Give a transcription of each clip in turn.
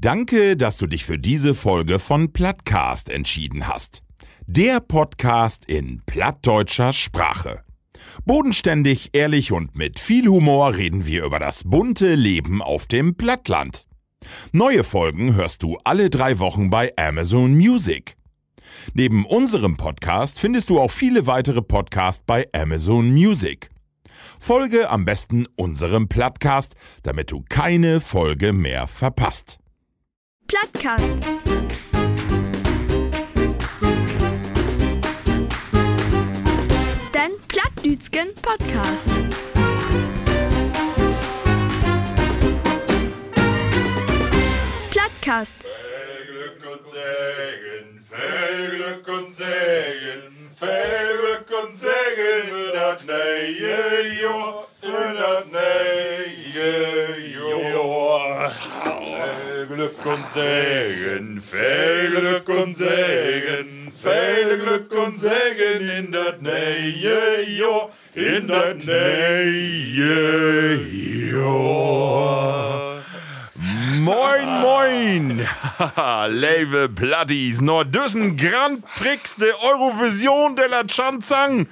Danke, dass du dich für diese Folge von Plattcast entschieden hast. Der Podcast in plattdeutscher Sprache. Bodenständig, ehrlich und mit viel Humor reden wir über das bunte Leben auf dem Plattland. Neue Folgen hörst du alle 3 Wochen bei Amazon Music. Neben unserem Podcast findest du auch viele weitere Podcasts bei Amazon Music. Folge am besten unserem Plattcast, damit du keine Folge mehr verpasst. Plattcast. Dein Plattdütschen Podcast. Plattcast. Viel Glück und Segen, viel Glück und Segen für das neue Jahr, für das neue Jahr. Viel Glück und Segen, viel Glück und Segen, viel Glück und Segen in das neue Jahr, in das neue Jahr. Moin, moin! Leve Bloodies, Nordüssen Grand Prix de Eurovision de la Chanzang.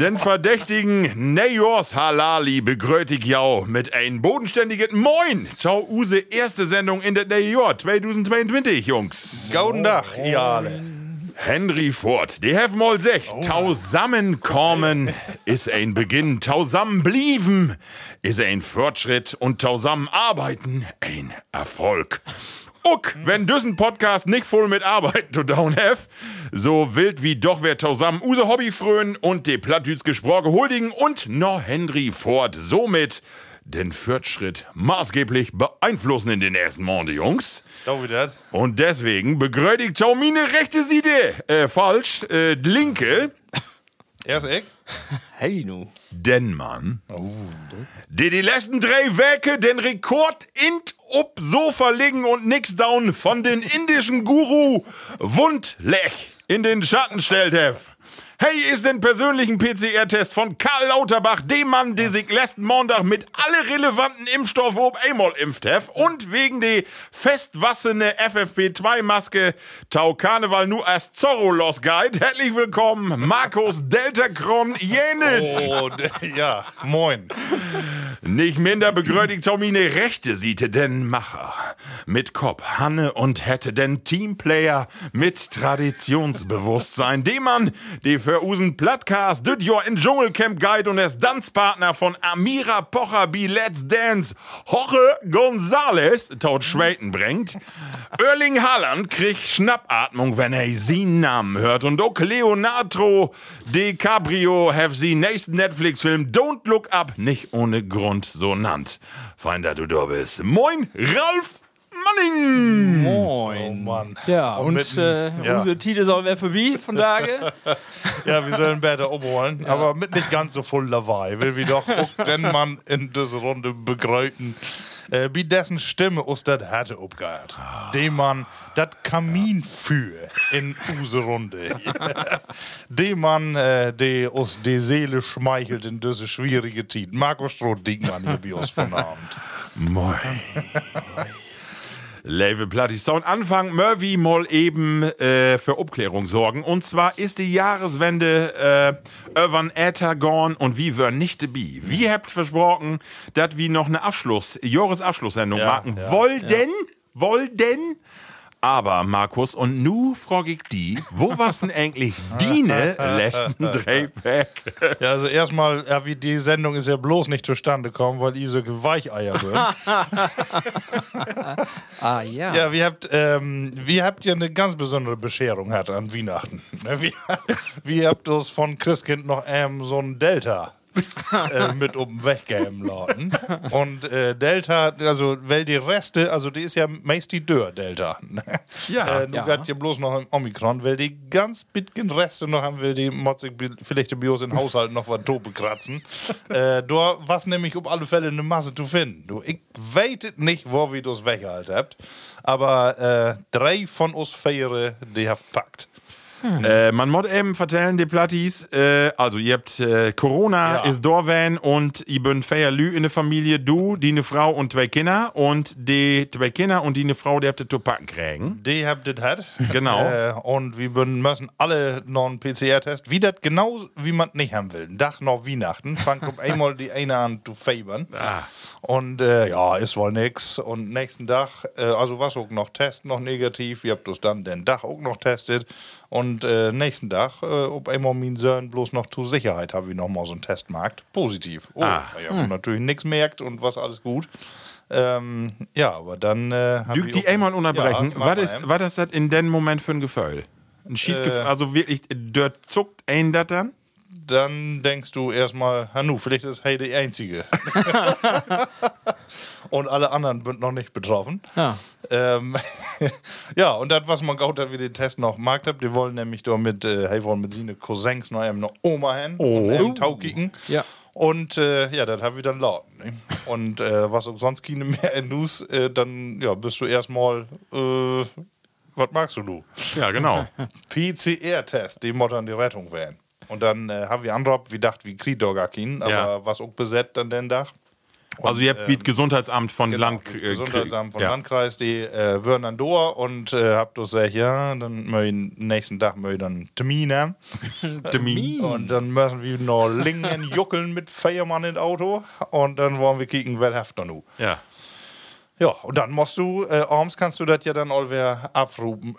Den verdächtigen Nejors Halali begrötig jau mit ein bodenständigen Moin. Ciao, use erste Sendung in der Nejor 2022, Jungs. Gauden Dach, ihr alle. Henry Ford, die have mal sech, tausammenkommen ist ein Beginn, tausammenblieben ist ein Fortschritt und tausammenarbeiten ein Erfolg. Uck, wenn düssen Podcast nicht voll mit Arbeit to down have, so wild wie doch wer tausammen use Hobby frönen und de Plattdütsch Gesproche huldigen und no Henry Ford somit den Fortschritt maßgeblich beeinflussen in den ersten Monde, Jungs. Und deswegen begrötigt Taumine rechte Seite. Falsch, linke. Erst ich. Hey, nu. Den Mann, der die letzten 3 Werke den Rekord in ob Sofa legen und nix down von den indischen Guru Wundlech in den Schatten stellt, hef. Hey, ist den persönlichen PCR-Test von Karl Lauterbach, dem Mann, der sich letzten Montag mit alle relevanten Impfstoffen ob einmal impft hef und wegen der festwassene FFP2-Maske Tau Karneval nu as Zorro los Guide. Herzlich willkommen, Markus Deltacron Jene. Oh, ja, moin. Nicht minder begrötigt Tomine rechte Siete den Macher. Mit Kopf, Hanne und hätte den Teamplayer mit Traditionsbewusstsein, dem Mann, die für usen Plattcast, Dütjor in Dschungelcamp Guide und als Tanzpartner von Amira Pocher bi Let's Dance, Jorge Gonzalez, tot Schweden bringt. Erling Haaland kriegt Schnappatmung, wenn er seinen Namen hört. Und auch Leonardo DiCaprio have sie nächsten Netflix-Film Don't Look Up nicht ohne Grund so nannt. Fein, dass du da bist. Moin, Ralf Manning! Moin! Oh Mann. Ja, und unsere Titel sollen wir für wie von daher? Ja, wir sollen besser umholen, ja. Aber mit nicht ganz so voll dabei. Will wir doch auch den Mann in dieser Runde begrüßen, wie dessen Stimme aus der Härte abgehört. Dem Mann, das Kamin für in unsere Runde. Dem Mann, der aus der Seele schmeichelt in diese schwierige Titel. Markus Stroh-Diekmann hier bei uns von Abend. Moin! Level Platties Sound. Anfang Murphy mal eben für Aufklärung sorgen. Und zwar ist die Jahreswende Övan Äther gorn und wie wär nicht bi. Wie habt versprochen, dass wir noch eine Jahresabschlusssendung machen wollten. Aber, Markus, und nu frag ich die, wo was denn eigentlich Dine letzten 3 Werke? Ja, also erstmal, wie die Sendung ist ja bloß nicht zustande gekommen, weil ich so Weicheier bin. Ah, ja. Ja, wir habt ja eine ganz besondere Bescherung hat an Weihnachten. Wir habt uns von Christkind noch so ein Delta mit oben weggeben lassen. Und Delta, also weil die Reste, also die ist ja meist die Dörr Delta. Ja. Du hast ja bloß noch ein Omikron, weil die ganz bitgen Reste noch haben, will die Motzig vielleicht die Bios in Haushalten noch was Tope kratzen. Da was nämlich um alle Fälle eine Masse zu finden. Du, ich weitet nicht, wo wir das weggehalten habt, aber 3 von uns Feiere, die habt packt. Man muss eben vertellen, die Plattis, also ihr habt Corona, ja, ist Dorwan und ihr bünd vier Lü in der Familie, du, die eine Frau und zwei Kinder, und die zwei Kinder und die eine Frau, die habt ihr zu packen kriegen. Die habt ihr hat. Genau. Und wir müssen alle noch einen PCR-Test, wie das genau, wie man nicht haben will. Dach noch Weihnachten, fangt um einmal die eine an zu fabern. Ah. Und ja, ist wohl nix. Und nächsten Tag, also was auch noch, Test noch negativ, ihr habt das dann den Dach auch noch testet. Und nächsten Tag, ob einmal mein Sohn bloß noch zur Sicherheit, habe ich nochmal so einen Testmarkt. Positiv. Oh, ja, natürlich nichts merkt und was alles gut. Ja, aber dann habe ich... Die einmal unterbrechen. Ja, was ist das in dem Moment für ein Gefühl? Ein Schiedgefühl, also wirklich, dort zuckt ein das dann? Dann denkst du erstmal, Hanu, vielleicht ist hey die Einzige. Und alle anderen sind noch nicht betroffen. Ja, ja, und das, was man gehört hat, wie den Test noch gemacht habt, die wollen nämlich doch mit, hey, wollen mit seine Cousins noch eine Oma hin und einen Tau kicken. Ja. Und ja, das habe ich dann laut. Ne? Und was auch sonst keine mehr in News, dann ja, bist du erstmal, was magst du? Ja, genau. PCR-Test, die Mutter an die Rettung wählen. Und dann haben wir anrob, wir dachten, wir kriegen doch gar keinen, aber ja, was auch besetzt an den Tag. Und, also ihr habt mit Gesundheitsamt von genau, Gesundheitsamt von ja, Landkreis, die würden dann durch und habt das gesagt, ja, dann mögen nächsten Tag dann Termine. Termin. Und dann müssen wir noch Lingen juckeln mit Feiermann in Auto und dann wollen wir kicken, wer haft noch. Ja. Ja, und dann musst du, abends kannst du das ja dann all wer abrauben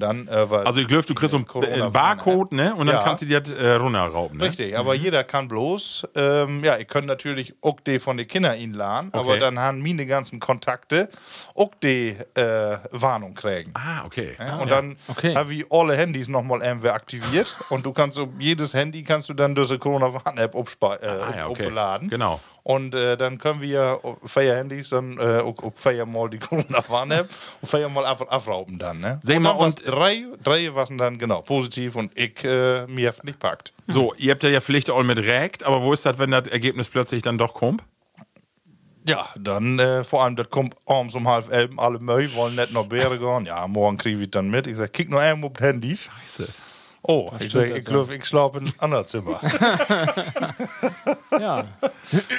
dann. Weil also ich glaube, du kriegst so einen Barcode, ne? Und dann ja, kannst du dir das runterrauben, ne? Richtig, aber jeder kann bloß, ja, ihr könnt natürlich auch die von den Kindern inladen, okay, aber dann haben meine ganzen Kontakte auch die Warnung kriegen. Ah, okay. Ja? Ah, und ja, dann okay, habe ich alle Handys nochmal aktiviert und du kannst, jedes Handy kannst du dann diese Corona-Warn-App abladen. Genau. Und dann können wir Feier-Handys dann Feier mal die Corona-Warn-App und Feier mal abrauben dann. Ne? Sehen wir uns drei waren dann genau positiv und ich mir habt nicht packt. So, ihr habt ja vielleicht auch mit Rekt, aber wo ist das, wenn das Ergebnis plötzlich dann doch kommt? Ja, dann vor allem, das kommt abends um 22:30, alle Möi wollen nicht noch Bären gehen. Ja, morgen kriege ich dann mit. Ich sage, kick nur einmal auf das Handy. Scheiße. Oh, das ich sage, ich glaube, ich schlafe in einem anderen Zimmer. Ja.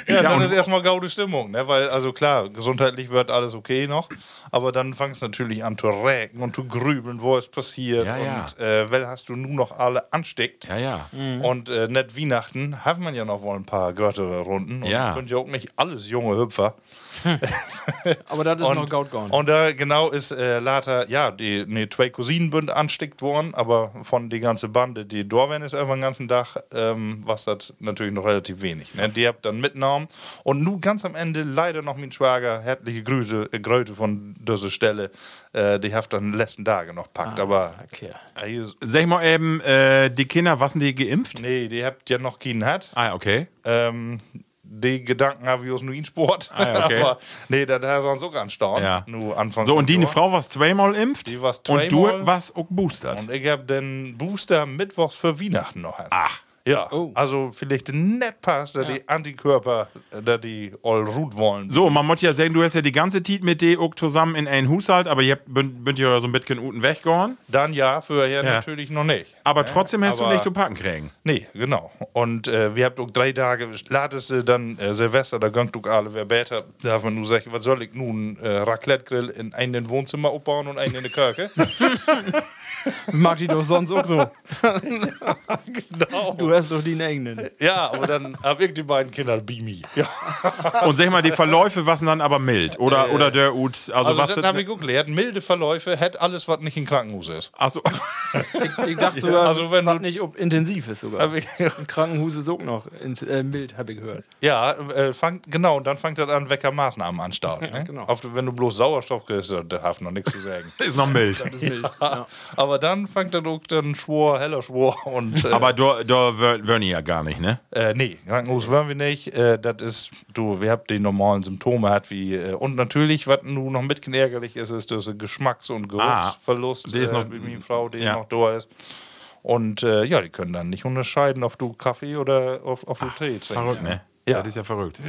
Ja, dann ist erstmal gaude Stimmung, ne? Weil, also klar, gesundheitlich wird alles okay noch, aber dann fangst du natürlich an zu räken und zu grübeln, wo es passiert ja, und ja, weil hast du nur noch alle ansteckt. Ja, ja. Mhm. Und nicht Weihnachten hat man ja noch wohl ein paar größere Runden und ja, sind ja auch nicht alles junge Hüpfer. Aber das ist und, noch gaut gone. Und da genau ist later, ja, die zwei Cousinenbünd ansteckt worden, aber von der ganzen Bande, die Dorwan ist über den ganzen Tag, was das natürlich noch relativ wenig. Ne? Die habt dann mitgenommen und nun ganz am Ende leider noch mein Schwager, herzliche Grüße von dieser Stelle, die habt dann letzten Tage noch packt. Ah, aber okay, sag mal eben, die Kinder, was sind die geimpft? Nee, die habt ja noch keinen hat. Ah, okay. Die Gedanken habe ich aus nur in Sport. Ah, okay. Aber nee, da hat er so ganz stark. Ja. Nur Anfang so, und die eine Frau warst zweimal impft die war's zweimal und du warst auch boostert. Und ich habe den Booster mittwochs für Weihnachten noch. Ach. Ja, oh, also vielleicht nicht passt, da ja, die Antikörper, da die all root wollen. So, man muss ja sagen, du hast ja die ganze Zeit mit dir auch zusammen in einen Haushalt, aber ihr bünd ja so ein bisschen unten weggehauen. Dann ja, vorher ja, natürlich noch nicht. Aber trotzdem hast du nicht zu packen kriegen. Nee, genau. Und wir habt auch 3 Tage, ladest du dann Silvester, da gönnt du alle, wer bäter, darf man nur sagen, was soll ich nun, Raclette-Grill in einen Wohnzimmer aufbauen und einen in der Kirche? Mag die doch sonst auch so. Genau. Du hast doch die eigenen. Ja, aber dann hab ich die beiden Kinder Bimi. Ja. Und sag mal, die Verläufe waren dann aber mild. Oder der Ut. Also was dann hab ich geklärt. Milde Verläufe hätte alles, was nicht in Krankenhaus ist. Achso. Ich dachte sogar, ja, also wenn was nicht intensiv ist sogar. In Krankenhaus ist auch noch mild, hab ich gehört. Ja, genau. Und dann fängt das an, Weckermaßnahmen an Start. Ne? Ja, genau. Wenn du bloß Sauerstoff kriegst, da hast du noch nichts zu sagen. Ist noch mild. Das ist mild. Ja. Ja. Aber dann fängt der Druck dann Schwur, heller Schwur. Und, aber da würden ja gar nicht, ne? Nee, Krankenhaus würden wir nicht. Das ist, wir habt die normalen Symptome, hat wie. Und natürlich, was nun noch mitgenergerlich ist, ist das Geschmacks- und Geruchsverlust. Die ist noch mit meiner Frau, die ja, noch da ist. Und ja, die können dann nicht unterscheiden, ob du Kaffee oder ob du Tee trinkst. Verrückt, ne? Ja. Das ist ja verrückt.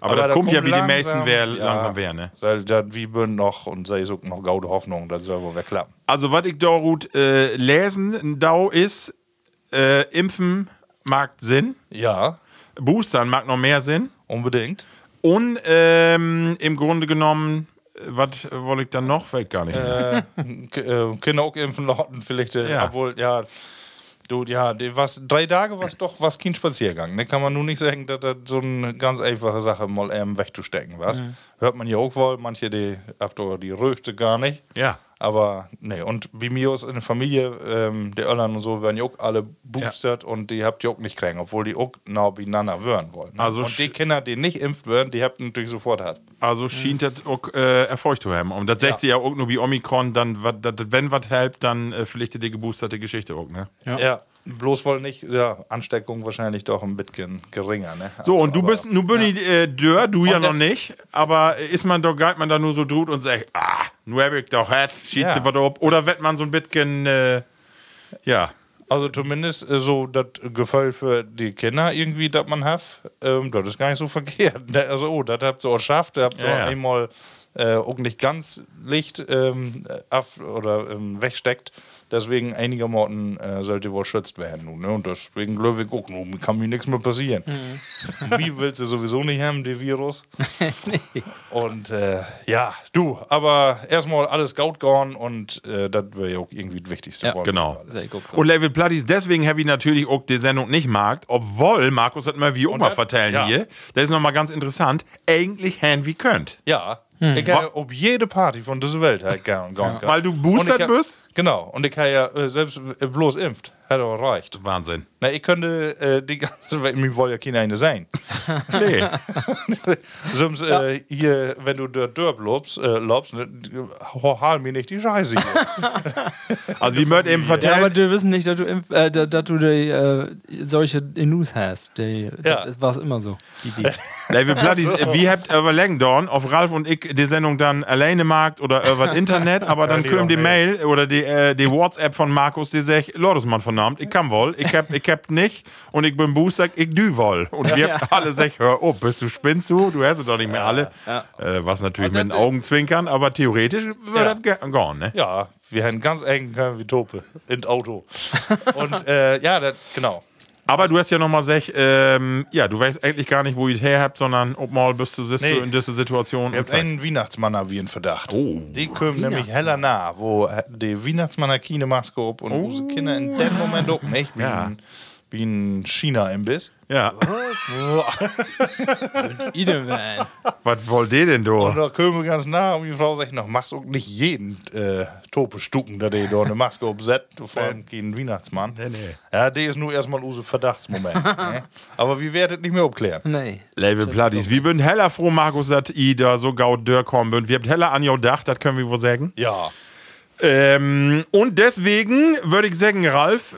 Aber das kommt ja wie die meisten langsam wäre, ne? Das wie noch und sei so noch gaude Hoffnung, das soll wohl wegklappen. Also, was ich da gut lesen, da ist, impfen mag Sinn. Ja. Boostern mag noch mehr Sinn. Unbedingt. Und im Grunde genommen, was wollte ich dann noch? Weiß ich gar nicht mehr. Kinder auch impfen, Lotten vielleicht, obwohl, ja. Du, ja, was, 3 Tage war es doch was kein Spaziergang. Ne? Kann man nur nicht sagen, dass das so eine ganz einfache Sache mal wegzustecken war. Mhm. Hört man ja auch wohl, manche, die röchte gar nicht. Ja. Aber, nee, und bei mir aus in der Familie, der Öllern und so, werden ja auch alle boostert und die habt ihr auch nicht kriegen, obwohl die auch nah beieinander wären wollen. Ne? Also und die Kinder, die nicht impft werden, die habt natürlich sofort hat. Also schien das auch Erfolg zu haben. Und das sagt sie ja auch nur bei Omikron, dann, wenn was hilft, dann pflichtet die geboosterte Geschichte auch, ne? Ja. Bloß wohl nicht, Ansteckung wahrscheinlich doch ein bisschen geringer, ne? Also, so, und du bist, nur bin ich Dörr, du ja noch nicht, aber ist man doch, galt man da nur so drut und sagt, nur hab ich doch hat, schiebt was ab, oder wird man so ein bisschen, Also zumindest so das Gefühl für die Kinder irgendwie, das man hat, das ist gar nicht so verkehrt. Also, das habt ihr auch geschafft, da habt ihr auch einmal auch nicht ganz Licht wegsteckt. Deswegen, einigermaßen sollte wohl geschützt werden. Nun, ne? Und deswegen glaube ich auch, nun kann mir nichts mehr passieren. Mhm. Wie willst du sowieso nicht haben, den Virus? Nee. Und aber erstmal alles gaut gorn und das wäre ja auch irgendwie das Wichtigste. Ja, genau. Und Level Platties, deswegen habe ich natürlich auch die Sendung nicht magt, obwohl Markus hat mal wie Oma vertellen hier. Das ist nochmal ganz interessant. Eigentlich haben wie könnt. Ja. Ich kann ja ob jede Party von dieser Welt halt gern gehen. Weil du boostert bist? Genau. Und ich kann ja selbst bloß impft. Hat auch reicht. Wahnsinn. Na, ich könnte die ganze Welt, mir wollen ja keine eine sein. Nee. Sonst hier, wenn du dort lobst, hol mir nicht die Scheiße hier. Also wie wird eben verteilt. Ja, aber wir wissen nicht, dass du, solche News hast. Das war es immer so. Level Platties, wie habt ihr überlegt, ob Ralf und ich die Sendung dann alleine magt oder über das Internet, aber dann kommt die Mail oder die WhatsApp von Markus, die sagt, Lordesmann von Abend, ich kann wohl, ich hab nicht und ich bin Booster, ich dü wohl. Und wir haben alle gesagt, hör auf, bist du spinnst du hast es doch nicht mehr alle. Ja. Was natürlich mit den Augenzwinkern, aber theoretisch wird das gone, ne? Ja, wir haben ganz eng wie Tope im Auto. Und genau. Aber du hast ja nochmal gesagt, du weißt eigentlich gar nicht, wo ich es her hab, sondern ob mal bist du in dieser Situation. Ich habe einen Weihnachtsmann wie in Verdacht. Oh. Die kommen nämlich heller nah, wo die Weihnachtsmann keine Maske ob und unsere Kinder in dem Moment auch nicht. Wie ein China-Imbiss. Ja. Was wollt ihr denn da? Und da kommen wir ganz nah und die Frau sagt noch, machst du nicht jeden Tope Stucken, der dir da eine Maske obsetzt, vor allem keinen Weihnachtsmann. Nee. Ja, der ist nur erstmal unser Verdachtsmoment. Ne? Aber wir werdet nicht mehr abklären. Nee. Level Platties, wir sind heller froh, Markus, dass ihr da so gaut dörr kommen bünd. Wir habt heller an ihr Dach, das können wir wohl sagen. Ja. Und deswegen würde ich sagen, Ralf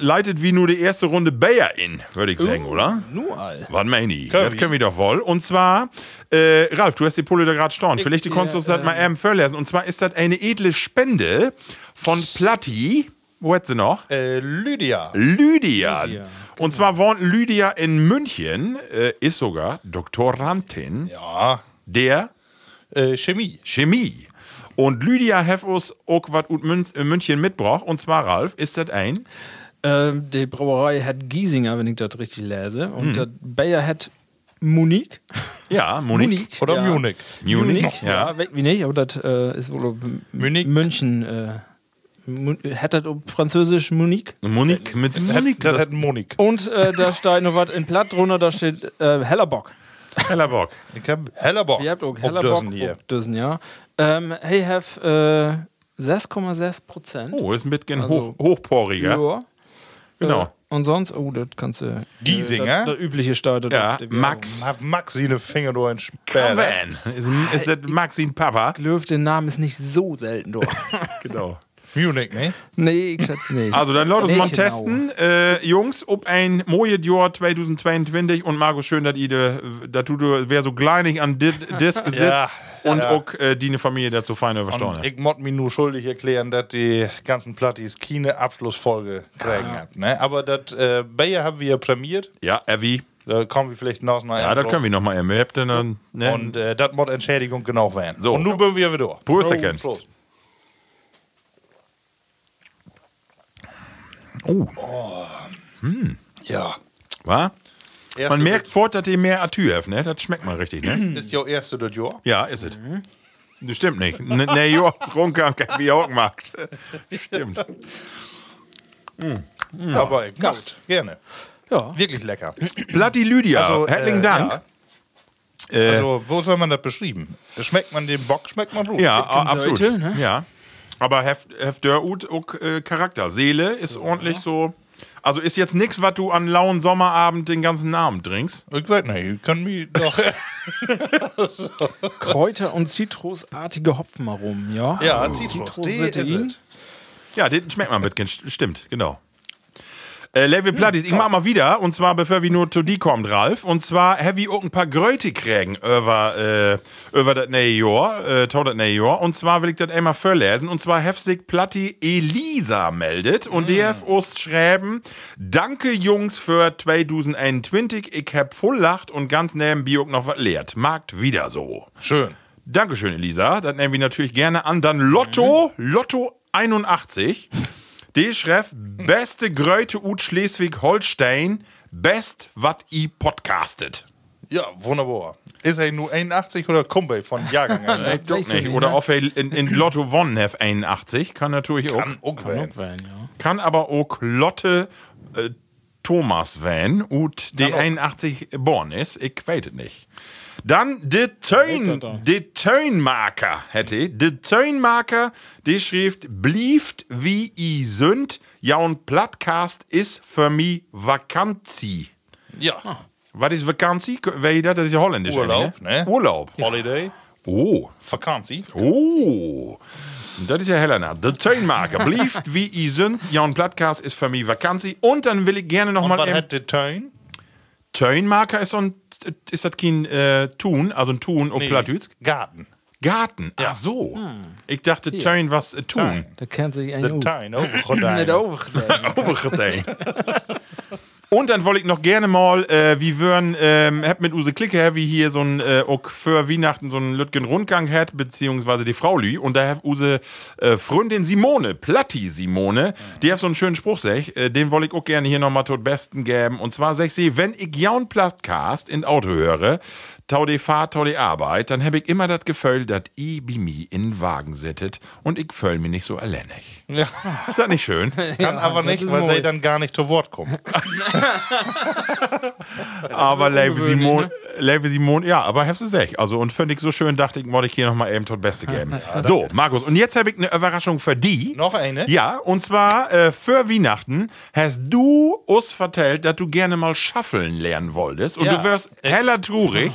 leitet wie nur die erste Runde Bayer in, würde ich sagen, oder? Nur all. Was meine ich? Das können wir doch wohl. Und zwar, Ralf, du hast die Pulle da gerade staunt. Vielleicht kannst du das mal verlesen. Und zwar ist das eine edle Spende von Platti. Wo hat sie noch? Lydia. Und zwar wohnt Lydia in München, ist sogar Doktorandin der Chemie. Und Lydia hat uns auch was in München mitgebracht. Und zwar, Ralf, ist das ein? Die Brauerei hat Giesinger, wenn ich das richtig lese. Und das Bayer hat Munich. Ja, Munich. Oder Munich. Munich, weg wie nicht. Aber das ist wohl München. Hat das französisch Munich? Munich mit Munich. Das hat Munich. Und da steht noch was in Platt drunter, da steht Hellerbock. Hellerbock. Ich hab Hellerbock. Ihr habt auch Hellerbock. Obdösen, ja. Hey, have 6,6%. Oh, ist ein bisschen hochporiger. Ja. Genau. Und sonst, das kannst du. Giesinger? Der übliche Starter. Ja, Max. Hat Maxi eine Finger durch ein Später. Ist das Maxi ein Papa? Glöf, den Namen ist nicht so selten durch. Genau. Munich, ne? Nee, ich schätze nicht. Also, dann lautet es mal testen. Jungs, ob ein Moje Dior 2022 und Markus, schön, dass du wär so kleinig an Disk sitzt. Ja. Und auch die eine Familie dazu feine verstanden. Ich mod mir nur schuldig erklären, dass die ganzen Platties keine Abschlussfolge kriegen hat. Ne? Aber das Bayer haben wir ja prämiert. Ja, wie? Da kommen wir vielleicht noch mal. Ja, da können wir noch mal. Wir habt dann, ne? Und das muss Entschädigung genau werden. So. Und nun bin wir wieder. Prost, erkennst. Oh. Hm. Ja. War? Man merkt fort, dass die mehr Atü haben, ne? Das schmeckt mal richtig, ne? Ist ja erste das Jahr? Ja, ist es. Mhm. Das stimmt nicht. Ne, Jahr ist rumgegangen, wie auch gemacht. Stimmt. Mm. Ja. Aber gut, gerne. Ja. Wirklich lecker. Platti Lydia, also, herzlichen Dank. Ja. Also, wo soll man das beschrieben? Schmeckt man den Bock, schmeckt man Blut. Ja, absolut. Seite, ne? Ja. Aber heft der auch Charakter. Seele ist ja ordentlich so. Also ist jetzt nichts, was du an lauen Sommerabend den ganzen Abend trinkst? Ich weiß nicht, ich kann mich doch... so. Kräuter und zitrusartige Hopfenaromen, ja? Ja, also, Zitrus, ja, den schmeckt man mit, stimmt, genau. Level Platties, ich mach mal wieder, und zwar, bevor wir nur zu die kommt, Ralf, und zwar, habe ich auch ein paar Gröte kriegen über das neue Jahr, und zwar will ich das einmal vorlesen, und zwar hef sich Platti Elisa meldet, und die hef uns schreiben, danke Jungs für 2021, ich hab voll lacht und ganz nebenbei auch noch was lehrt, magt wieder so. Schön. Dankeschön, Elisa, das nehmen wir natürlich gerne an, dann Lotto, Lotto 81, die schreibt, beste Gröte ut Schleswig-Holstein, best wat i podcastet. Ja, wunderbar. Ist er nur 81 oder Kumpel von Jahrgang? Nicht. Oder auf in Lotto Wonnef 81, kann natürlich auch. Kann auch wählen. Ja. Kann aber auch Lotte Thomas wählen, ut die 81 born ist, ich weiß es nicht. Dann de Tönmarker hätte de Tönmarker, die schrift blieft wie i sünd, ja und Plattcast is für mi Vakanzi. Ja. Ah. Was ist Vakanzi? Das ist ja holländisch. Urlaub, ne? Urlaub. Ja. Holiday. Oh. Vakanzi. Oh. Das ist ja Helena. De Tönmarker blieft wie i sünd, ja und Plattcast is für mi Vakanzi. Und dann will ich gerne nochmal... Und was hat de Tön? Tönmarker ist so ein, ist das kein Thun, also ein Thun auf Plattdütsch? Garten. Garten, ach so. Hm. Ich dachte, Tön was Thun. Da kennt sich ein Tön, Overgedein. Und dann wollte ich noch gerne mal, wie würden, hab mit Use Klicke, wie hier so ein, auch für Weihnachten so einen Lütgen Rundgang hat, beziehungsweise die Frau Lü, und da hat Use Freundin Simone, Platti Simone, die hat so einen schönen Spruch, den wollte ich auch gerne hier nochmal tot besten geben, und zwar sag sie, wenn ich jaun Plattcast in Auto höre, tau de Fahrt, tau de Arbeit, dann hab ich immer das Gefühl, dass i bimi in Wagen sittet und ich fühl mich nicht so alleinig. Ja. Ist das nicht schön? Kann aber nicht, weil sie dann gar nicht zu Wort kommt. Aber Level Simon, ja, aber hefst es echt. Also, und fand ich so schön, dachte ich, wollte ich hier nochmal eben tot Beste geben. So, Markus, und jetzt habe ich eine Überraschung für die. Noch eine? Ja, und zwar für Weihnachten hast du uns vertellt, dass du gerne mal schaffeln lernen wolltest. Und ja, du wirst heller trurig,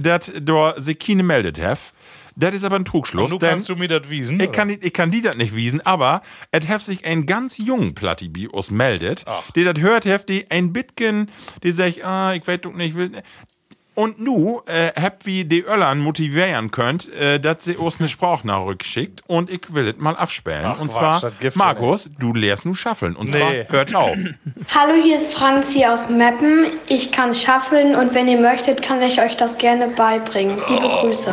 dass du sich keine meldet hast. Das ist aber ein Trugschluss. Und du kannst du mir das wiesen? Ich kann die das nicht wiesen, aber es hat sich ein ganz jungen Platibius meldet, der das hört, heftig ein Bitken, die sagt, ich weiß doch nicht, will. Und nu habt wie die Öllern motivieren könnt, dass sie uns eine Sprachnachricht schickt, und ich will es mal abspielen. Und zwar, Markus, du lehrst nu schaffeln. Und zwar, hört auf. Hallo, hier ist Franzi aus Meppen. Ich kann schaffeln, und wenn ihr möchtet, kann ich euch das gerne beibringen. Liebe Grüße.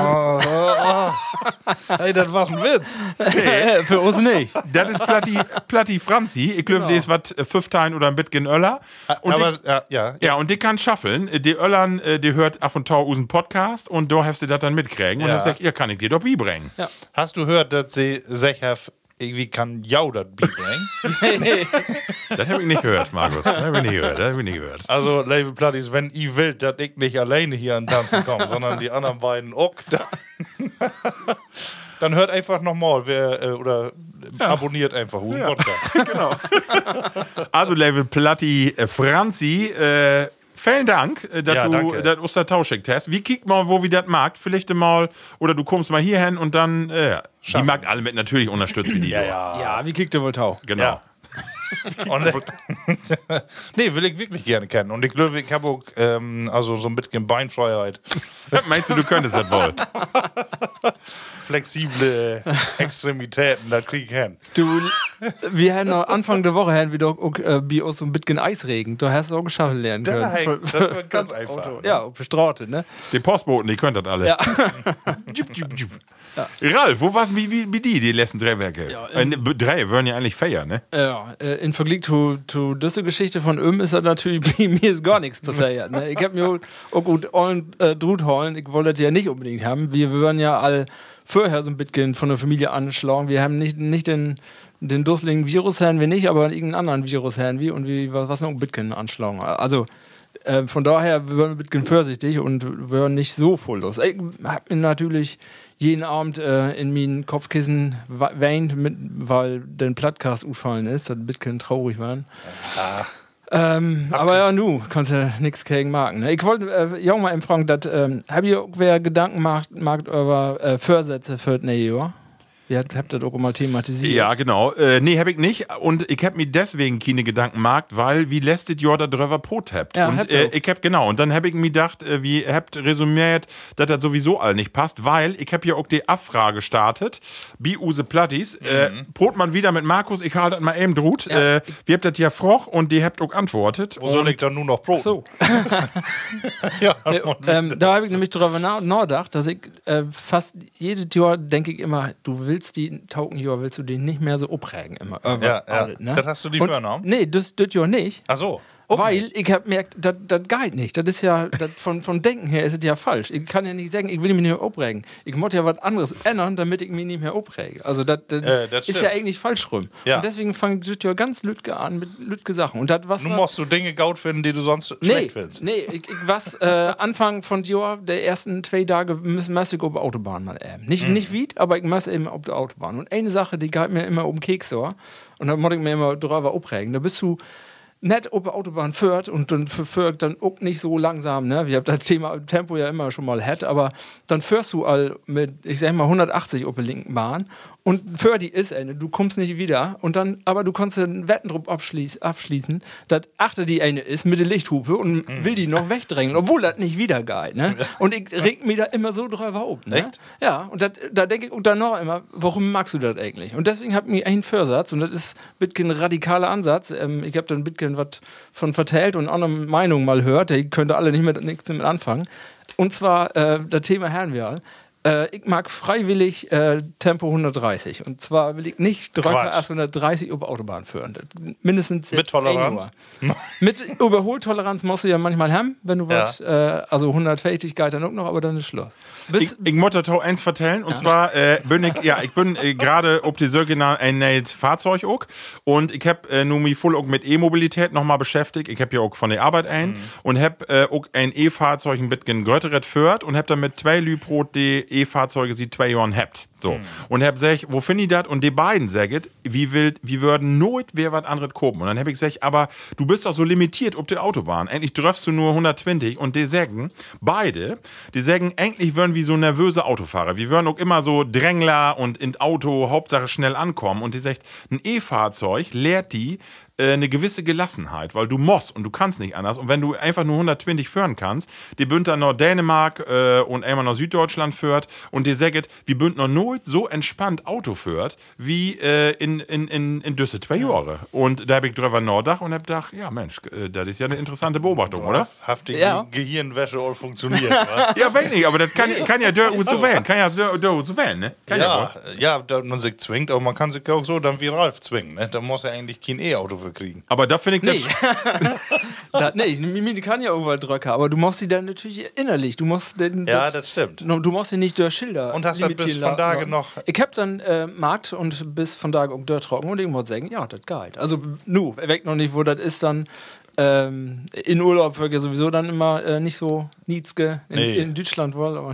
Hey, das war's ein Witz. Hey. Für uns nicht. Das ist Platti Franzi. Ich glaube, die ist was 5 Teilen oder ein Bitgen Öller. Ja, und die kann schaffeln. Die Öllern, die hört af und tau usen Podcast, und da hast du das dann mitkriegen, und hast gesagt, ihr kann ich dir doch bibringen. Ja. Hast du gehört, dass sie sich irgendwie kann jau das bibringen? Das habe ich nicht gehört, Markus. Das hab ich nicht gehört. Also, liebe Platties, wenn ihr wollt, dass ich nicht alleine hier an Tanzen komme, sondern die anderen beiden auch, dann hört einfach nochmal, abonniert einfach usen Podcast. Genau. Also, liebe Platti Franzi, vielen Dank, dass du das uns da tauschickt hast. Wie kickt mal, wo wir das mag? Vielleicht mal, oder du kommst mal hierhin und dann, die mag alle mit natürlich unterstützt, wie die. Ja, wie kickt ihr wohl Tau? Genau. Ja. Nee, will ich wirklich gerne kennen. Und ich glaube, ich habe auch so ein bisschen Beinfreiheit. Meinst du, du könntest das wohl? flexible Extremitäten, das kriege ich hin. Du, wir haben Anfang der Woche haben wir doch bei uns so ein bisschen Eisregen. Du hast es auch geschafft lernen können. Da, das wird ganz einfach. Auto, ja, bestraute, ne? Die Postboten, die können das alle. Ja. Ja. Ralf, wo war's mit die letzten drei Werke? Ja, drei wären ja eigentlich fair, ne? Ja, in Vergleich zu dieser Geschichte von Öm ist das natürlich, bei mir ist gar nichts passiert. Ne? Ich habe mir auch gut allen Drutholen, ich wollte das ja nicht unbedingt haben. Wir würden ja all vorher so ein bisschen von der Familie anschlagen. Wir haben nicht den dusseligen Virus haben wir nicht, aber irgendeinen anderen Virus haben wir und wir was noch ein bisschen anschlagen. Also, von daher, wir waren ein bisschen vorsichtig und wir waren nicht so voll los. Ich habe natürlich jeden Abend in meinen Kopfkissen weint, weil der Plattcast gefallen ist, dass ein bisschen traurig waren. Ah. Aber ja, du kannst ja nichts gegen machen. Ne? Ich wollte ja auch mal fragen, habt ihr wer Gedanken macht über Vorsätze für das nächste Jahr? Ihr habt das auch mal thematisiert. Ja, genau. Nee, hab ich nicht. Und ich hab mir deswegen keine Gedanken gemacht, weil wie lästet Jorda drüber protept. Ja, und ich hab, genau. Und dann hab ich mir gedacht, wie habt resümiert, dass das sowieso all nicht passt, weil ich hab ja auch die Abfrage gestartet. Bi use Plattis. Pot man wieder mit Markus, ich halte das mal eben drut. Ja. Wir habt das ja froch und die habt auch antwortet. Wo soll ich dann nur noch proben? So. Ja, da hab ich nämlich drüber nachgedacht, dass ich fast jedes Jahr denke ich immer, du willst du den nicht mehr so uprägen immer. Ja. Ne? Das hast du die vorgenommen? Nee, das ja nicht. Ach so. Okay. Weil ich habe gemerkt, das geht nicht. Das ist ja, von Denken her ist es ja falsch. Ich kann ja nicht sagen, ich will mich nicht mehr aufregen. Ich muss ja was anderes ändern, damit ich mich nicht mehr aufrege. Also das ist ja eigentlich falsch rum. Ja. Und deswegen fange ich ja ganz lütke an mit lütke Sachen. Und das was. Nun musst du Dinge gaut finden, die du sonst schlecht findest. Nee, ich was Anfang von Jahr, der ersten 2 Tage muss ich auf der Autobahn mal eben. Nicht weit, aber ich muss eben auf der Autobahn. Und eine Sache, die geht mir immer um Keks, so. Und da muss ich mir immer drüber aufregen. Da bist du nett ob Autobahn fährt und dann fährt dann auch nicht so langsam, ne? Wir haben das Thema Tempo ja immer schon mal hat, aber dann fährst du all mit, ich sag mal 180 auf der linken Bahn und für die ist eine, du kommst nicht wieder und dann, aber du kannst den Wettendruck abschließen, dass achter die eine ist mit der Lichthupe und will die noch wegdrängen, obwohl das nicht wieder geht, ne? Und ich reg mich da immer so drüber auf, ne? Echt? Ja, und da denke ich und dann noch immer, warum magst du das eigentlich? Und deswegen habe ich einen Vorsatz und das ist ein bisschen radikaler Ansatz, ich habe dann ein bisschen was von vertellt und andere Meinung mal hört, ihr könnt alle nichts damit anfangen. Und zwar das Thema Herrenwahl. Ich mag freiwillig Tempo 130. Und zwar will ich nicht 330 über Autobahn fahren. Mindestens mit Toleranz? Mit Überholtoleranz musst du ja manchmal haben, wenn du willst. Also 150 geht dann auch noch, aber dann ist Schluss. Ich muss da eins vertellen. Und zwar ich bin gerade ob die Sörgener ein Fahrzeug auch. Und ich habe nun mich voll auch mit E-Mobilität nochmal beschäftigt. Ich habe ja auch von der Arbeit ein. Und habe auch ein E-Fahrzeug ein bisschen Götteret führt. Und habe damit 2 Lübrot die E-Fahrzeuge sie 2 Jahren habt. So. Und hab gesagt, wo finde ich das? Und die beiden sagen, wie würden nooit wer was anderes kopen. Und dann hab ich gesagt, aber du bist doch so limitiert ob der Autobahn. Endlich dürfst du nur 120. Und die sagen, endlich würden wir so nervöse Autofahrer. Wir würden auch immer so Drängler und in Auto, Hauptsache schnell ankommen. Und die sagt, ein E-Fahrzeug lehrt die eine gewisse Gelassenheit, weil du musst und du kannst nicht anders. Und wenn du einfach nur 120 führen kannst, die bünden noch Dänemark und einmal noch Süddeutschland führt und die sagt, wir bünden noch nur so entspannt Auto führt, wie in Düsse 2 Jahre. Und da habe ich drüber nachgedacht und habe gedacht, ja Mensch, das ist ja eine interessante Beobachtung, oder? Haftige Gehirnwäsche all funktioniert. Ja, weiß nicht, aber das kann ja dörr so wählen. Kann ja dörr so wählen, ne? Man sich zwingt, aber man kann sich auch so dann wie Ralf zwingen, ne? Da muss er eigentlich kein E-Auto für kriegen. Aber da finde ich das... Nee, ich kann ja irgendwann Dröcker, aber du machst sie dann natürlich innerlich. Du machst den, das stimmt. Du machst sie nicht durch Schilder. Und hast dann bis von Tage noch... Ich hab dann Markt und bis von Tage um dort trocken und ich muss sagen, ja, das geht. Also, weg noch nicht, wo das ist, dann in Urlaub wird ja sowieso dann immer nicht so Nietzsche in Deutschland wollen. Aber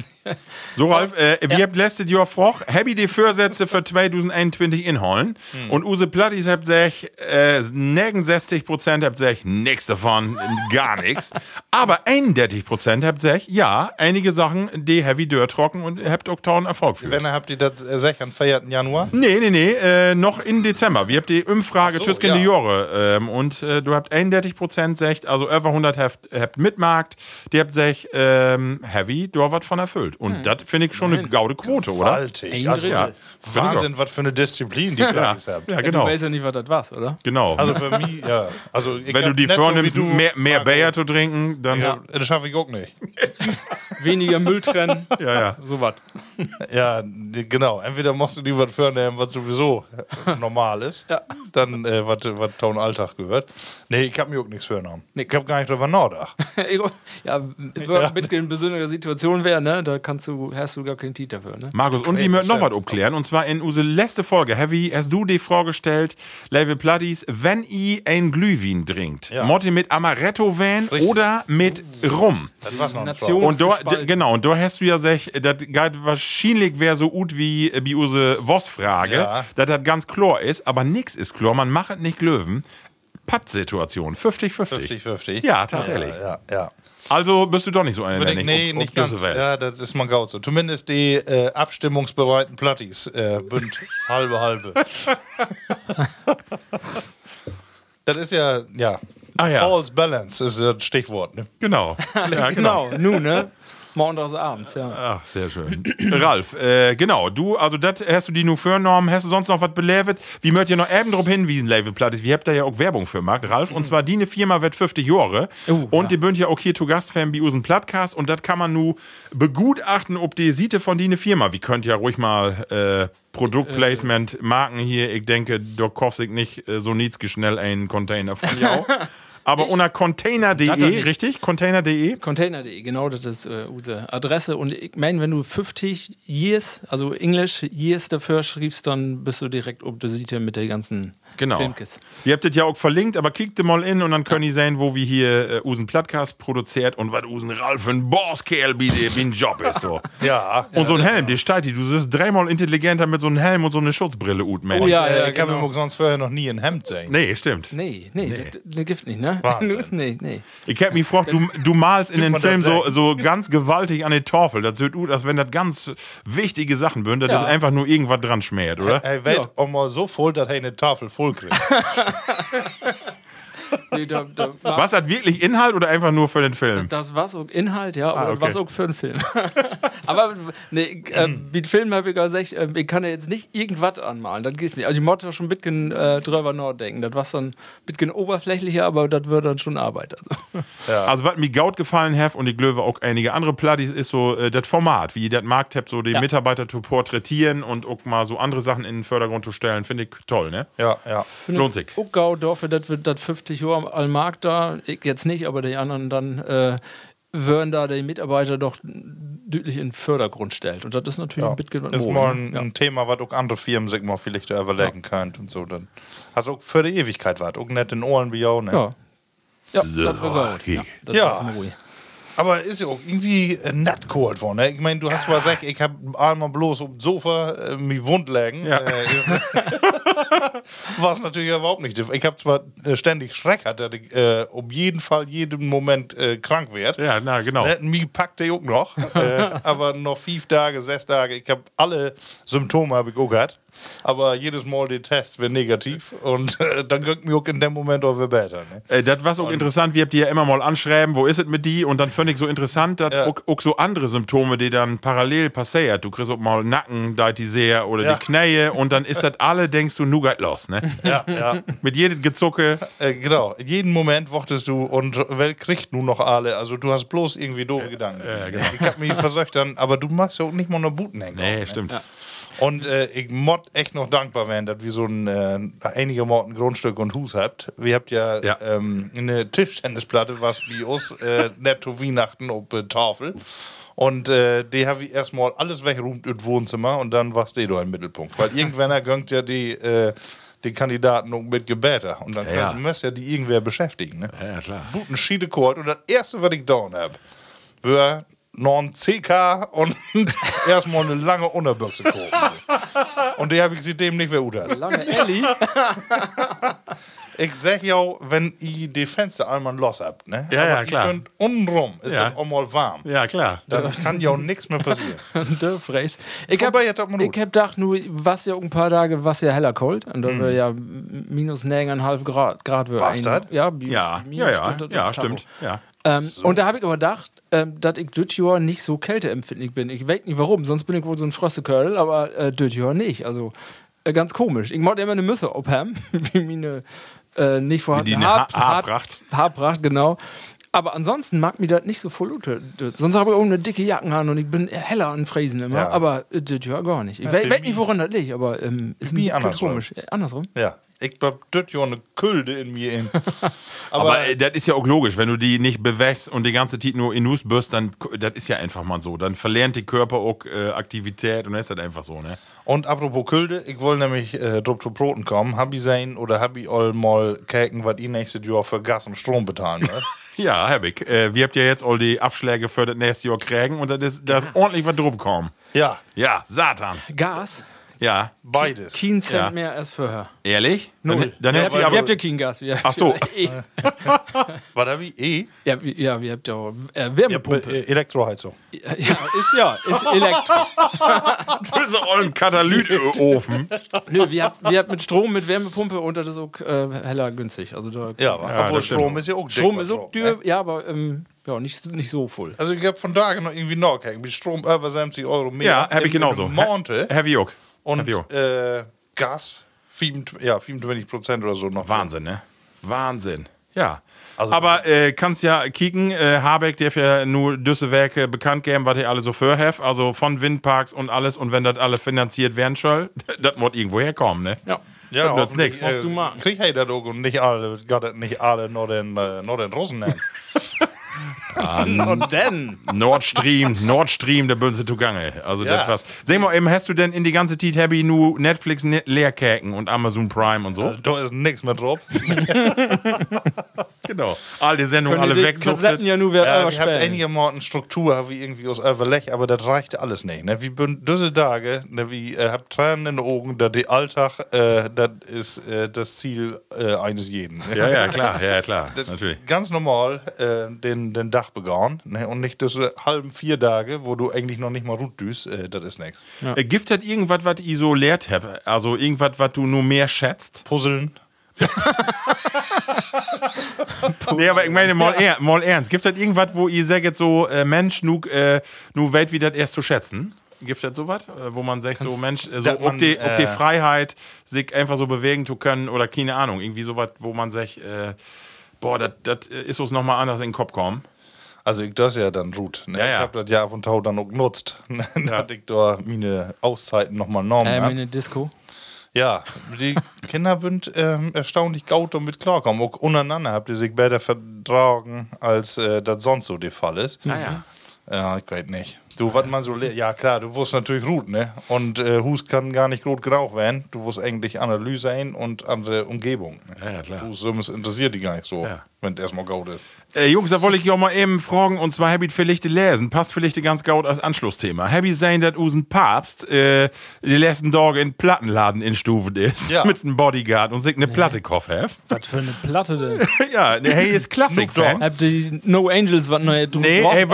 so, Ralf, wir habt letztes Jahr froch, hab ich die Vorsätze für 2021 inholen und Use Plattis habt sich 69% habt sich nichts davon, gar nichts. Aber 31% habt sich, einige Sachen, die heavy dörr trocken und habt auch tauren Erfolg für. Wenn habt ihr das sich am 4. Januar? Nee, noch in Dezember. Wir habt die Umfrage Tüsken die Jahre und du habt 31% sagt, also über 100 habt mitmarkt, die habt sich heavy, du hast was von erfüllt. Und das finde ich schon eine gaude Quote, gewaltig, oder? Also, ja, Wahnsinn, was für eine Disziplin die Blackies haben. Ja, genau. Du weißt ja nicht, was das war, oder? Genau. Also für mich, ja. Also, wenn du die vornimmst, so mehr Bayer zu trinken, dann... Ja, das schaffe ich auch nicht. Weniger Müll trennen, ja, so was. Ja, genau. Entweder machst du die was vornehmen, was sowieso normal ist, dann was zum Alltag gehört. Nee, ich habe mir auch nichts vorgenommen. Ich habe gar nicht drüber nachgedacht. Ja, mit den besonderen Situationen wäre, ne? Da hast du gar keinen Titel dafür. Ne? Markus, und wir möchten noch was abklären. Und zwar in unsere letzte Folge, Heavy, hast du die Frage gestellt, liebe Platties, wenn ihr ein Glühwein trinkt, Motte mit Amaretto wählen oder mit Rum? Das war's noch nicht. Und da hast du ja gesagt, das wahrscheinlich wäre so gut wie bei unsere Voss-Frage, dass das ganz klar ist, aber nichts ist klar, man macht nicht Glöwen. Pattsituation, 50-50. 50-50. Ja, tatsächlich. Ja. Also bist du doch nicht so einer, der nicht... Nee, nicht ganz. Ja, das ist man gaut so. Zumindest die abstimmungsbereiten Platties bünd halbe. Das ist ja. False Balance ist das Stichwort, ne? Genau. Ja, genau. Nun, ne? Morgens abends, ja. Ach, sehr schön. Ralf, genau, du, also das hast du die nur vorgenommen, hast du sonst noch was belevet? Wie möchtet ihr noch eben drauf hinwiesen, Labelplatte? Wir habt da ja auch Werbung für gemacht, Ralf, und zwar die Firma wird 50 Jahre und die bünd ja auch hier zu Gastfan bei unseren Plattcast und das kann man nur begutachten, ob die Siete von die Firma, wie könnt ja ruhig mal Produktplacement, Marken hier, ich denke, da kaufst ich nicht so niedske schnell einen Container von ja auch. Aber unter container.de, richtig? Container.de? Container.de, genau, das ist unsere Adresse. Und ich meine, wenn du 50 Years, also English Years dafür schriebst, dann bist du direkt ob du siehst mit der ganzen Filmkiss. Ihr habt das ja auch verlinkt, aber kickt mal in und dann könnt ihr sehen, wo wir hier unseren Plattcast produziert und was unseren Ralf ein Bosskerl wie ein Job ist. So. Ja. Und so ein Helm, der steht, du siehst dreimal intelligenter mit so einem Helm und so eine Schutzbrille ut, man. Oh ja, ich habe mir sonst vorher noch nie ein Hemd sehen. Nee, stimmt. Nee. Das gibt nicht, ne? Nee. Ich hab mich gefragt, du malst in den Film so ganz gewaltig an die Torfel. Das sieht gut, als wenn das ganz wichtige Sachen sind, dass das einfach nur irgendwas dran schmäht, oder? Er wird auch mal so voll, dass er eine Tafel voll kriegt. Nee, was hat wirklich Inhalt oder einfach nur für den Film? Das war so Inhalt, ja, aber okay. Was auch für den Film. Aber nee, den Film habe ich gesagt, ich kann ja jetzt nicht irgendwas anmalen, das geht nicht. Also ich musste schon ein bisschen drüber nachdenken, das war dann ein bisschen oberflächlicher, aber das wird dann schon Arbeit. Also, also was mir gaut gefallen hat und ich glaube auch einige andere Platties ist so das Format, wie ihr das Markt habt, so die Mitarbeiter zu porträtieren und auch mal so andere Sachen in den Vordergrund zu stellen, finde ich toll, ne? Ja. Lohnt sich. Auch gaut dafür, dass wir das 50 Jahre am Markt da, ich jetzt nicht, aber die anderen dann würden da die Mitarbeiter doch deutlich in den Vordergrund stellt. Und das ist natürlich ein bisschen... Das ist mal ein Thema, was auch andere Firmen sich mal vielleicht überlegen können und so. Dann hast du auch für die Ewigkeit was, auch nicht in Ohren wie auch, ne? Ja, das war gut. Ja. Aber ist ja auch irgendwie nett cold worden. Ne? Ich meine, du hast mal gesagt, ich habe einmal bloß auf dem Sofa mich wund legen. Ja. War es natürlich überhaupt nicht. Ich habe zwar ständig Schreck, dass ich um jeden Fall, jeden Moment krank werde. Ja, na genau. Mich packt der auch noch. Aber noch 5 Tage, 6 Tage. Ich habe alle Symptome auch gehabt. Aber jedes Mal den Test wäre negativ und dann kriegt mir auch in dem Moment auch wieder besser. Ne? Das war auch interessant, wir habt die ja immer mal anschreiben, wo ist es mit die? Und dann fand ich so interessant, dass auch so andere Symptome, die dann parallel passiert. Du kriegst auch mal Nacken, da die sehr oder die Knähe und dann ist das alle, denkst du, nu geht los, ne? Ja. Mit jedem Gezucke. Genau, jeden Moment wochtest du und Welt kriegt nun noch alle. Also du hast bloß irgendwie doofe Gedanken. Genau. Ich hab mich versöcht dann, aber du machst ja auch nicht mal noch Buten hängen. Nee, auch, stimmt. Ne? Ja. Und ich mod echt noch dankbar werden, dass wir so ein einigermaßen Grundstück und Hus habt. Wir habt eine Tischtennisplatte, was bei uns netto Weihnachten auf Tafel. Und die habe ich erstmal alles weggeräumt im Wohnzimmer und dann warst du da im Mittelpunkt. Weil irgendwann gönnt ja die Kandidaten mit Gebäter. Und dann müsst ja die irgendwer beschäftigen. Ne? Ja, klar. Guten Schiedekohlt. Und das erste, was ich down habe, wäre noch ein CK und erstmal eine lange Unterbüchse gucken. Und die habe ich seitdem nicht mehr utert. Lange Elli? Ich sag ja, wenn ihr die Fenster einmal los habt, ne? Ja, aber ja, klar. Ihr könnt untenrum, ist das auch mal warm. Ja, klar. Da kann ja auch nichts mehr passieren. Du Freis. Ich hab gedacht, nur was ja ein paar Tage, was ja heller kalt. Und dann wäre ja minus 9,5 Grad. War's das? Ja, stimmt. So. Und da habe ich aber gedacht, dass ich das Jahr nicht so kälteempfindlich bin. Ich weiß nicht warum, sonst bin ich wohl so ein Frostekörl, aber das Jahr nicht. Also ganz komisch. Ich wollte immer eine Müsse abhaben, wie meine nicht vorhandene Haarpracht, genau. Aber ansonsten mag mir das nicht so voll Lute. Sonst habe ich irgendeine dicke Jacken an und ich bin heller an Fräsen immer. Ja. Aber das Jahr gar nicht. Ich weiß nicht, woran das liegt, aber ist mir andersrum. Komisch. Andersrum? Ja. Ich hab das ja eine Külde in mir in. Aber das ist ja auch logisch, wenn du die nicht bewegst und die ganze Zeit nur inus bürst, dann das ist ja einfach mal so. Dann verlernt die Körper auch Aktivität und dann ist das einfach so, ne? Und apropos Külde, ich wollte nämlich drauf zu Broten kommen. Hab ich sein oder hab ich all mal käken, was ihr nächstes Jahr für Gas und Strom bezahlen wird? Ja, hab ich. Wir habt ja jetzt all die Abschläge für das nächste Jahr kriegen und da ist ordentlich was drauf kommen. Ja. Ja, Satan. Gas? Ja. Beides. Kein Cent mehr als vorher. Ehrlich? Null. Ihr habt ja kein Gas. Ach so. War da wie E? Ja, wir habt ja Wärmepumpe. Elektroheizung. Ja, ist Elektro. Du bist doch ein Katalytofen. Nö, wir habt mit Strom, mit Wärmepumpe und das ist auch heller günstig. Also da, obwohl Strom ist ja auch Strom ist auch dürr, ja, aber... Ja, nicht so voll. Also ich hab von da noch irgendwie noch mit Strom über 70 Euro mehr. Ja, hab ich genauso. Heavy auch. Und Gas, 25% oder so noch. Wahnsinn, ne? Wahnsinn. Ja. Also, aber kannst ja kicken, Habeck darf ja nur düsse Werke bekannt geben, was ihr alle so für habt. Also von Windparks und alles. Und wenn das alle finanziert werden soll, das muss irgendwo herkommen, ne? Ja. Ja, und das nix. Krieg ich das auch und nicht alle nur den Russen nennen. Und dann Nord Stream, der Bünse zugange. Also das war's. Sehen wir eben, hast du denn in die ganze Zeit Happy nur Netflix leerkäken und Amazon Prime und so? Da ist nichts mehr drauf. Genau. All die Sendungen, alle weggesuchtet. Ja, ich habe einigermaßen Struktur, wie irgendwie aus Överlech, aber das reichte alles nicht. Ne? Wie diese Tage, ne? Wie hab Tränen in den Augen, da der Alltag, das ist das Ziel eines jeden. Ne? Ja, klar, natürlich. Ganz normal den Dach begauen, ne? Und nicht diese halben 4 Tage, wo du eigentlich noch nicht mal rund düst, das ist nichts. Ja. Gift hat irgendwas, was ich so lehrt hab, also irgendwas, was du nur mehr schätzt? Puzzeln. Nee, aber ich meine, mal ernst. Gibt das irgendwas, wo ihr sagt, so, Mensch, nu weit wie das erst zu schätzen? Gibt das so was? Wo man sagt, so, Mensch, so, ob die Freiheit, sich einfach so bewegen zu können oder keine Ahnung. Irgendwie so was, wo man sagt, boah, das ist uns nochmal anders in den Kopf kommen. Also ich das ja dann ruht. Ne? Ja. Ich hab das Jahr von Tau dann auch genutzt. Da hatte ich da meine Auszeiten nochmal genommen. Meine Disco. Ja, die Kinder sind erstaunlich gaut und mit klarkommen. Auch untereinander habt ihr sich besser vertragen, als das sonst so der Fall ist. Naja. Ja, ich weiß nicht. Du, was man so lehrt. Ja, klar, du wusst natürlich gut, ne? Und Hus kann gar nicht gut geraucht werden. Du wusst eigentlich Analyse ein und andere Umgebung. Ne? Ja, klar. Hus interessiert die gar nicht so, wenn es erstmal gaut ist. Jungs, da wollte ich auch mal eben fragen, und zwar Happy vielleicht lesen. Passt vielleicht ganz gaut als Anschlussthema. Happy sein, dass usen Papst die letzten Tage in Plattenladen in Stufen ist. Ja. Mit einem Bodyguard und sich eine Platte kauft. Was für eine Platte denn? Ja, ne, hey, ist Klassik-Fan. Habt ihr No Angels was neu? Nee, hey,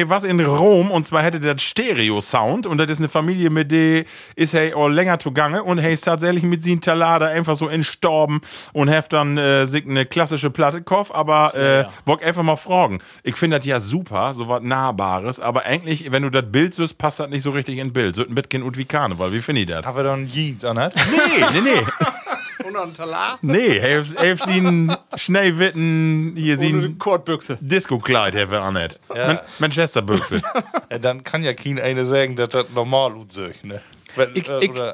was in Rom, und zwar hätte das Stereo-Sound, und das ist eine Familie, mit der ist hey all länger zugange, und hey ist tatsächlich mit sin Talada einfach so entstorben und heft dann sich eine klassische Platte kauft. Aber wollte einfach mal fragen. Ich finde das ja super, so was Nahbares, aber eigentlich, wenn du das Bild siehst, passt das nicht so richtig in Bild. So ein bisschen und wie Karneval, wie finde ich das? Haben wir da einen Jeans an? Nee. Und einen Talar? Nee, helft sie einen Schnellwitten, hier sie eine Kordbüchse. Disco-Kleid, helft wir an. Manchester-Büchse. Ja, dann kann ja kein eine sagen, dass das normal und so, ne?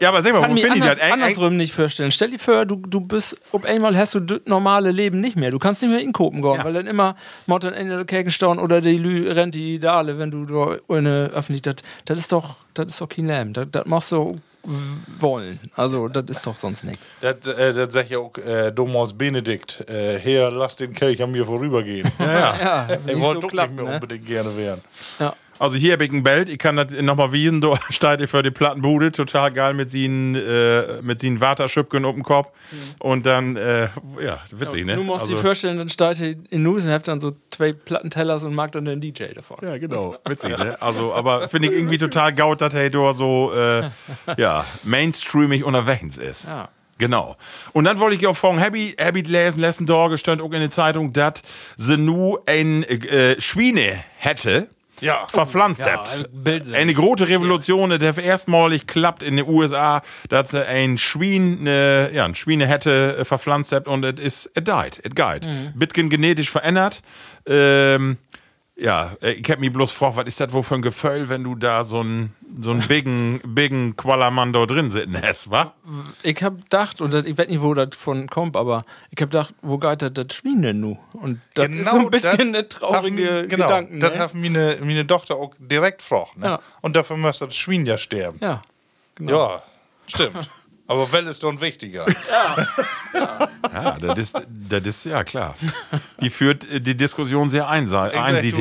Ja, aber sag mal, wo finde ich das? Andersrum nicht vorstellen. Stell dir vor, du bist, ob einmal hast du das normale Leben nicht mehr. Du kannst nicht mehr in Kopenhagen, weil dann immer Morten Ende Kägenstaun oder die Lü Renti Dale, wenn du eine öffentlich, das ist doch kein Leben. Das machst du wollen. Also, das ist doch sonst nichts. Das sag ich auch, Domaus Benedikt, Herr, lass den Kelch an mir vorübergehen. Ja. Ich wollte doch nicht mehr unbedingt gerne werden. Ja. Also hier habe ich ein Bild, ich kann das nochmal wiesen, da steht ihr für die Plattenbude, total geil mit seinen Waterschüppchen auf dem Kopf. Mhm. Und dann, witzig, ne? Du musst dir vorstellen, dann steht ihr in Nusen, habt dann so 2 Plattentellers und mag dann den DJ davon. Ja, genau, witzig, ne? Also, aber finde ich irgendwie total gaut, dass hey, du so, mainstreamig unterwegs ist. Ja. Genau. Und dann wollte ich auch fragen, hab ich lesen letzten Tag, stand auch in der Zeitung, dass sie nur ein Schweine hätte. Ja, verpflanzt habt. Ja, eine große Revolution, der erstmalig klappt in den USA, dass sie ein Schwein, ein Schweine hätte verpflanzt habt und it died. Bitgen genetisch verändert. Ich hab mich bloß gefragt, was ist das wohl für ein Gefühl, wenn du da so einen biggen Quallamann da drin sitzen hast, wa? Ich hab gedacht, und ich weiß nicht, wo das von kommt, aber ich hab gedacht, wo geht das Schwein denn nun? Und das genau, ist so ein bisschen eine traurige Gedanken. Das hat meine Tochter auch direkt gefragt. Ne? Ja. Und dafür müsste das Schwein ja sterben. Ja, genau. Ja, stimmt. Aber Well ist doch wichtiger. Ja. Ja, das ist ja klar. Die führt die Diskussion sehr einseitig.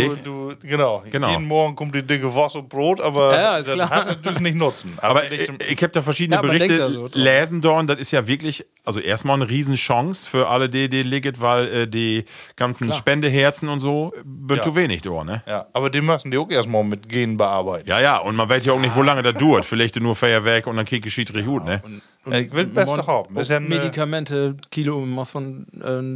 Genau. Jeden Morgen kommt die dicke Wurst und Brot, aber das hat natürlich nicht nutzen. Aber ich habe da verschiedene Berichte da so lesen, Dorn. Das ist ja wirklich, also erstmal eine Riesenchance für alle, die liegt, weil die ganzen Spendeherzen und so wird zu wenig, Dorn. Ne? Ja, aber die müssen die auch erstmal mit Genen bearbeiten. Ja, und man weiß ja auch nicht, wo lange das dauert. Vielleicht nur Feuerwerk und dann kriegt geschieht richtig gut, ne? Ich will beste haben. Medikamente, Kilo, was von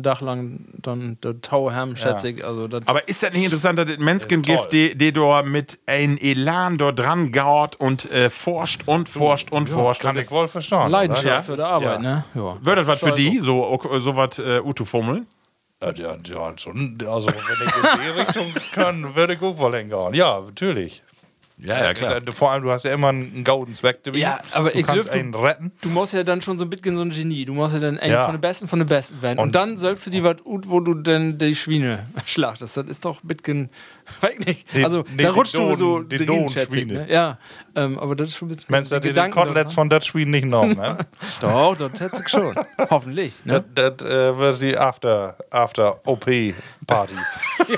Dach lang dann der Tauherm, schätze ich. Also, aber ist das nicht interessant, dass das Menschengift, die da mit einem Elan dort dran gaut und forscht. Kann ich wohl verstehen. Leidenschaft für die Arbeit, ne? Ja. Wird das was für die, so was Uto-Fummel? Ja, schon. Also, wenn ich in die Richtung kann, würde ich auch wohl hingehauen. Ja, natürlich. Ja, klar. Vor allem, du hast ja immer einen gauden Zweck. Ja, aber ich glaube, du musst ja dann schon so ein bisschen so ein Genie. Du musst ja dann eigentlich von den Besten werden. Und dann sollst du die was ut, wo du dann die Schweine schlachtest. Das ist doch ein bisschen, weiß nicht. Also, da rutscht du so die Schweine. Ne? Ja, aber das ist schon ein bisschen. Meinst du, die den Koteletts von das Schwein nicht genommen, ne? Doch, das hätte ich schon. Hoffentlich. Ne? Das war die After-OP-Party. Ja.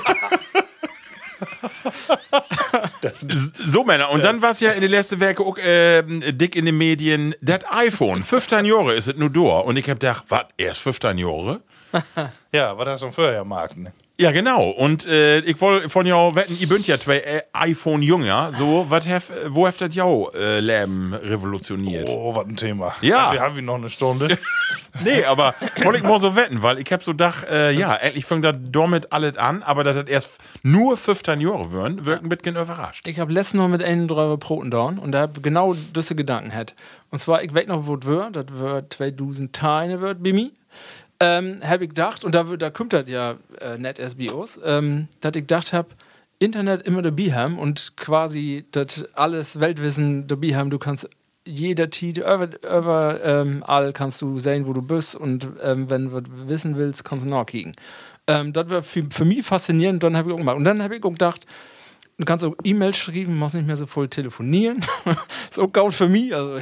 So, Männer, und dann war es ja in den letzten Werken auch dick in den Medien, das iPhone, 15 Jahre ist es nur durch. Und ich hab gedacht, was, erst 15 Jahre? Ja, was hast du vorher gemacht, ne? Ja, genau. Und ich wollte von jou wetten, ihr bünd ja zwei iPhone-Jünger. So, wo habt das jou Leben revolutioniert? Oh, was ein Thema. Ja. Wir haben noch eine Stunde. Nee, aber wollte ich mal so wetten, weil ich hab so gedacht, endlich fängt das damit alles an, aber dass das erst nur 15 Jahre würden, wirken ein bisschen überrascht. Ich hab letztens noch mit einem drüber Broten down und da hab genau diese Gedanken hätte. Und zwar, ich weiß noch, wo das wird. Das wird 2010 wird bei mir. Habe ich gedacht, und da kommt das ja net SBOs, dass ich gedacht habe, Internet immer dabei haben und quasi das alles Weltwissen dabei haben, du kannst jeder Titel, überall kannst du sehen, wo du bist und wenn du wissen willst, kannst du nachkicken. Das war für mich faszinierend, dann habe ich auch gemacht. Und dann habe ich auch gedacht, du kannst auch E-Mails schreiben, musst nicht mehr so voll telefonieren. Ist auch gut für mich, also...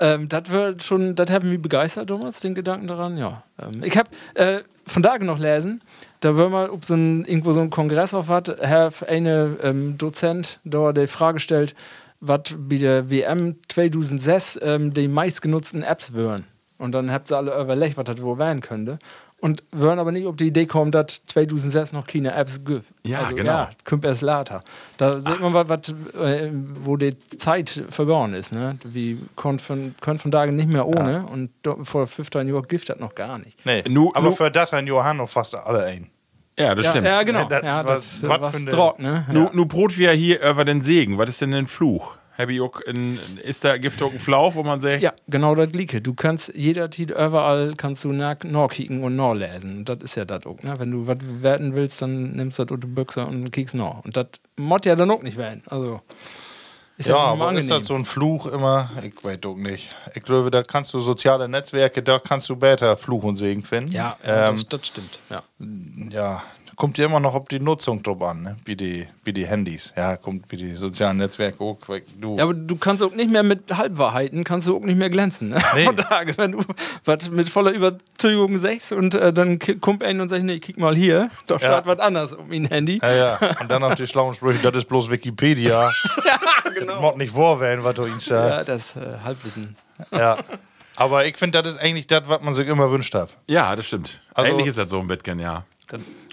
das wird schon, das hat mich begeistert damals, den Gedanken daran, ja. Ich habe von da noch lesen, da wird mal, ob irgendwo so ein Kongress auf hat, Herr eine Dozent da die Frage gestellt, was bei der WM 2006 die meistgenutzten Apps wären. Und dann habt ihr alle überlegt, was das wohl werden könnte. Und würden aber nicht auf die Idee kommen, dass 2006 noch keine Apps gibt. Ja, also, genau. Ja, kommt erst later. Da sieht man, was, wo die Zeit verloren ist. Ne? Wir können von Tagen nicht mehr ohne. Ja. Und vor 15 Jahren gibt das noch gar nicht. Nee, aber für das ein Johann noch fast alle ein. Ja, das stimmt. Ja, genau. Ja, das was Drock, ne? Ja. Nur brot wir hier über den Segen. Was ist denn ein Fluch? Ist da Giftock ein Flauf, wo man sagt... Ja, genau das Gleiche. Du kannst jeder Titel überall kannst du nachkicken und nachlesen. Das ist ja das auch. Ne? Wenn du was werten willst, dann nimmst du das unter Büchse und kickst nach. Und das muss ja dann auch nicht werden. Also, ist ja aber angenehm. Ist das so ein Fluch immer? Ich weiß doch nicht. Ich glaube, da kannst du soziale Netzwerke, da kannst du besser Fluch und Segen finden. Ja, das stimmt. Ja. Kommt ja immer noch auf die Nutzung drauf an, ne? Wie die Handys. Ja, kommt wie die sozialen Netzwerke auch. Ja, aber du kannst auch nicht mehr mit Halbwahrheiten, kannst du auch nicht mehr glänzen. Ne? Nee. Von Tage, wenn du was mit voller Überzeugung sagst und dann kommt einer und sagt, nee, kick mal hier, da steht was anderes um ihn Handy. Ja. Und dann auf die schlauen Sprüche, das ist bloß Wikipedia. Ja, genau. Das muss nicht vorwählen, was du ihn sagst. Ja, das Halbwissen. Ja. Aber ich finde, das ist eigentlich das, was man sich immer wünscht hat. Ja, das stimmt. Also, eigentlich ist das so ein Bitcoin, ja.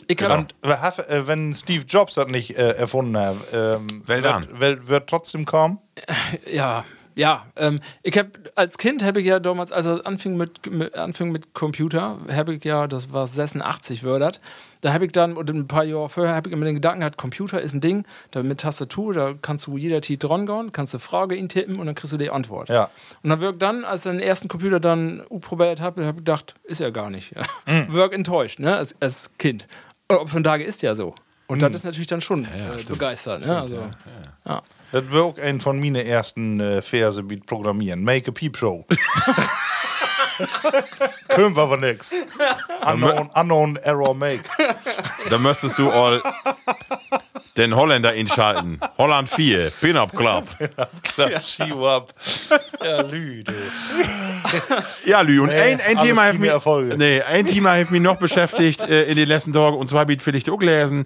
Und wenn Steve Jobs das nicht erfunden hat, wird trotzdem kaum? Ja, Ja, ich habe als Kind habe ich ja damals, als es anfing mit Computer, habe ich ja, das war 86 Wörtert, da habe ich dann, und ein paar Jahre vorher habe ich immer den Gedanken gehabt, Computer ist ein Ding, da mit Tastatur, da kannst du jeder Titel drangehen, kannst du Frage intippen und dann kriegst du die Antwort. Ja. Und dann wirkt dann, als ich den ersten Computer dann probiert habe, habe ich gedacht, ist ja gar nicht. Wirk enttäuscht, ne, als Kind. Aber von daher ist ja so. Und das ist natürlich dann schon begeistert. Stimmt, ne? Also, ja. Das war auch ein von meinen ersten Verse mit Programmieren. Make a Peep Show. Können wir aber nix. Unknown Error Make. Da müsstest du all den Holländer inschalten. Holland 4, Pin-Up Club. Schiwab. Ja, Lüde. Ja, Lü. Und ein Thema hilft mir. Nee, ein Thema hilft mir noch beschäftigt in den letzten Tagen. Und zwar bitte will ich dir auch lesen.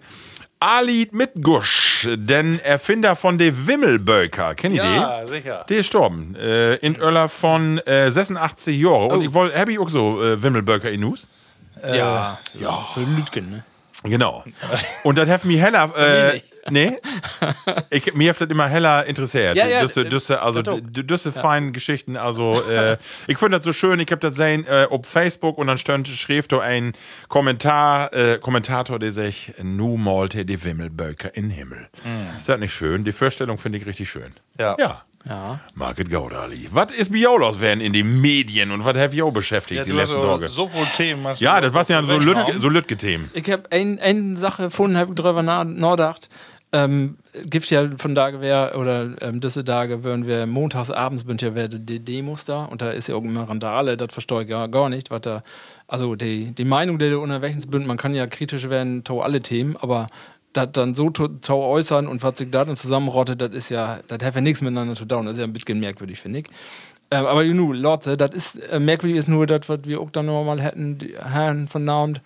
Alid Mitgusch, den Erfinder von de Wimmelböker. Kennt ihr den? Ja, sicher. Der ist gestorben. In Öller von 86 Jahren. Und ich wollte, hab ich auch so Wimmelböker in News? Ja. Für Lütgen, ne? Genau. Und das hat mich heller. Nee. Mir hat das immer heller interessiert. Ja, Düsse feinen Geschichten. Also, ich finde das so schön. Ich habe das gesehen auf Facebook und dann schrieb da ein Kommentator, der sich, nu malte die Wimmelböker in Himmel. Mhm. Ist das nicht schön? Die Vorstellung finde ich richtig schön. Ja. Market Gaudali. Was ist Biolos werden in den Medien und was hat ich auch beschäftigt die letzten Tage? So viele Themen hast du. Ja, das war ja so Lütke-Themen. Ich habe eine Sache gefunden, habe drüber nachgedacht. Gibt ja von Tage wäre oder diese Tage würden wir montagsabends bünd ja die Demos da und da ist ja irgendein Randale, das verstehe ich ja gar nicht, was da, also die Meinung, die da unterwegs bünd, man kann ja kritisch werden, to alle Themen, aber das dann so zu äußern und was sich da dann zusammenrottet, das ist ja, das hat ja nichts miteinander zu tun, das ist ja ein bisschen merkwürdig, finde ich. Aber Leute, das ist, merkwürdig ist nur das, was wir auch dann nochmal hätten, die Herren von Abend,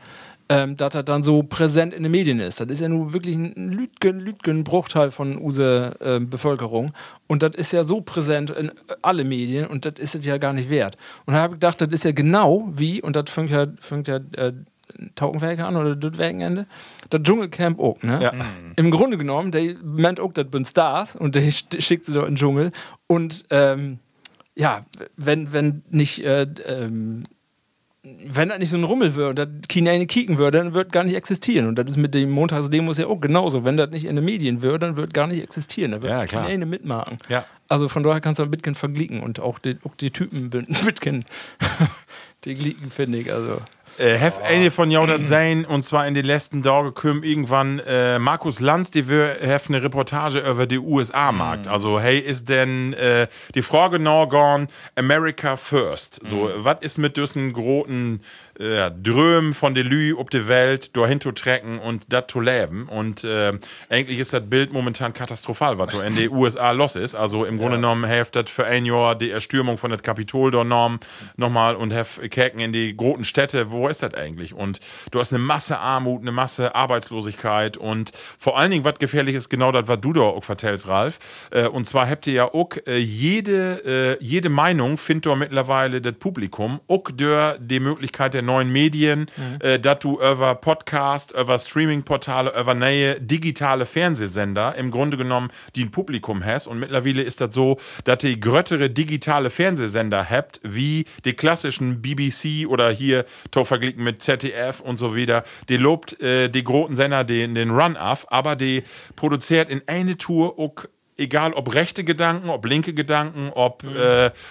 dass das dann so präsent in den Medien ist. Das ist ja nur wirklich ein Lütgen-Bruchteil von unserer Bevölkerung. Und das ist ja so präsent in alle Medien und das ist es ja gar nicht wert. Und da habe ich gedacht, das ist ja genau wie, und das fängt ja Taugenwerke an oder Dütwerkenende, das Dschungelcamp auch, ne? Ja. Im Grunde genommen, der meint auch, das sind Stars und der schickt sie dort in den Dschungel und wenn nicht wenn das nicht so ein Rummel wäre und das China kicken würde, dann wird gar nicht existieren. Und das ist mit den Montagsdemos ja auch genauso. Wenn das nicht in den Medien wäre, dann wird gar nicht existieren. Da wird China mitmachen. Ja. Also von daher kannst du ein bisschen verglicken und auch die Typen mitkennen. Die glicken, finde ich, also. Hef eine von Jaudert sein, und zwar in den letzten Tagen kümmert irgendwann Markus Lanz, die wir heften eine Reportage über die USA-Markt. Also, hey, ist denn die Frage now gone, America first? So, was ist mit diesen großen Drömen von de Lü ob de Welt dahin zu trecken und das zu leben? Und eigentlich ist das Bild momentan katastrophal, was in den USA los ist. Also, im Grunde genommen, heft das für ein Jahr die Erstürmung von das Kapitol da nochmal und heft Käken in die großen Städte, wo ist das eigentlich? Und du hast eine Masse Armut, eine Masse Arbeitslosigkeit und vor allen Dingen, was gefährlich ist, genau das, was du da auch vertellst, Ralf. Und zwar habt ihr ja auch jede Meinung findet doch mittlerweile das Publikum, auch durch die Möglichkeit der neuen Medien, dass du über Podcast, über Streaming-Portale, über neue digitale Fernsehsender im Grunde genommen, die ein Publikum hast. Und mittlerweile ist das so, dass ihr gröttere digitale Fernsehsender habt, wie die klassischen BBC oder hier verglichen mit ZDF und so wieder. Die lobt die großen Sender den Run auf, aber die produziert in eine Tour auch, egal ob rechte Gedanken, ob linke Gedanken, ob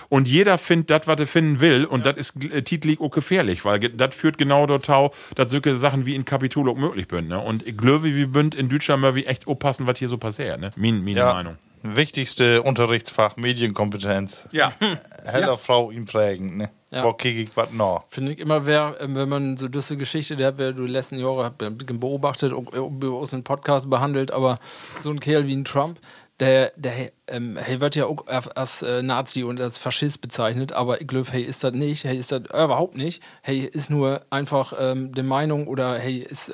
und jeder findet das, was er finden will und das ist titelig auch gefährlich, weil das führt genau dort auch, dass solche Sachen wie in Kapitol auch möglich sind. Ne? Und ich glaube, wir bünd in Deutschland mal wie echt aufpassen, was hier so passiert. Ne? Meine Meinung. Wichtigste Unterrichtsfach, Medienkompetenz. Ja. Heller Frau ihn prägend, ne? Ja. Wo krieg ich was noch? Finde ich immer, wenn man so diese Geschichte, der hat du die letzten Jahre beobachtet, auch aus einem Podcast behandelt, aber so ein Kerl wie ein Trump, der wird ja auch als Nazi und als Faschist bezeichnet, aber ich glaube, hey, ist das nicht, hey, ist das überhaupt nicht, hey, ist nur einfach die Meinung oder hey, ist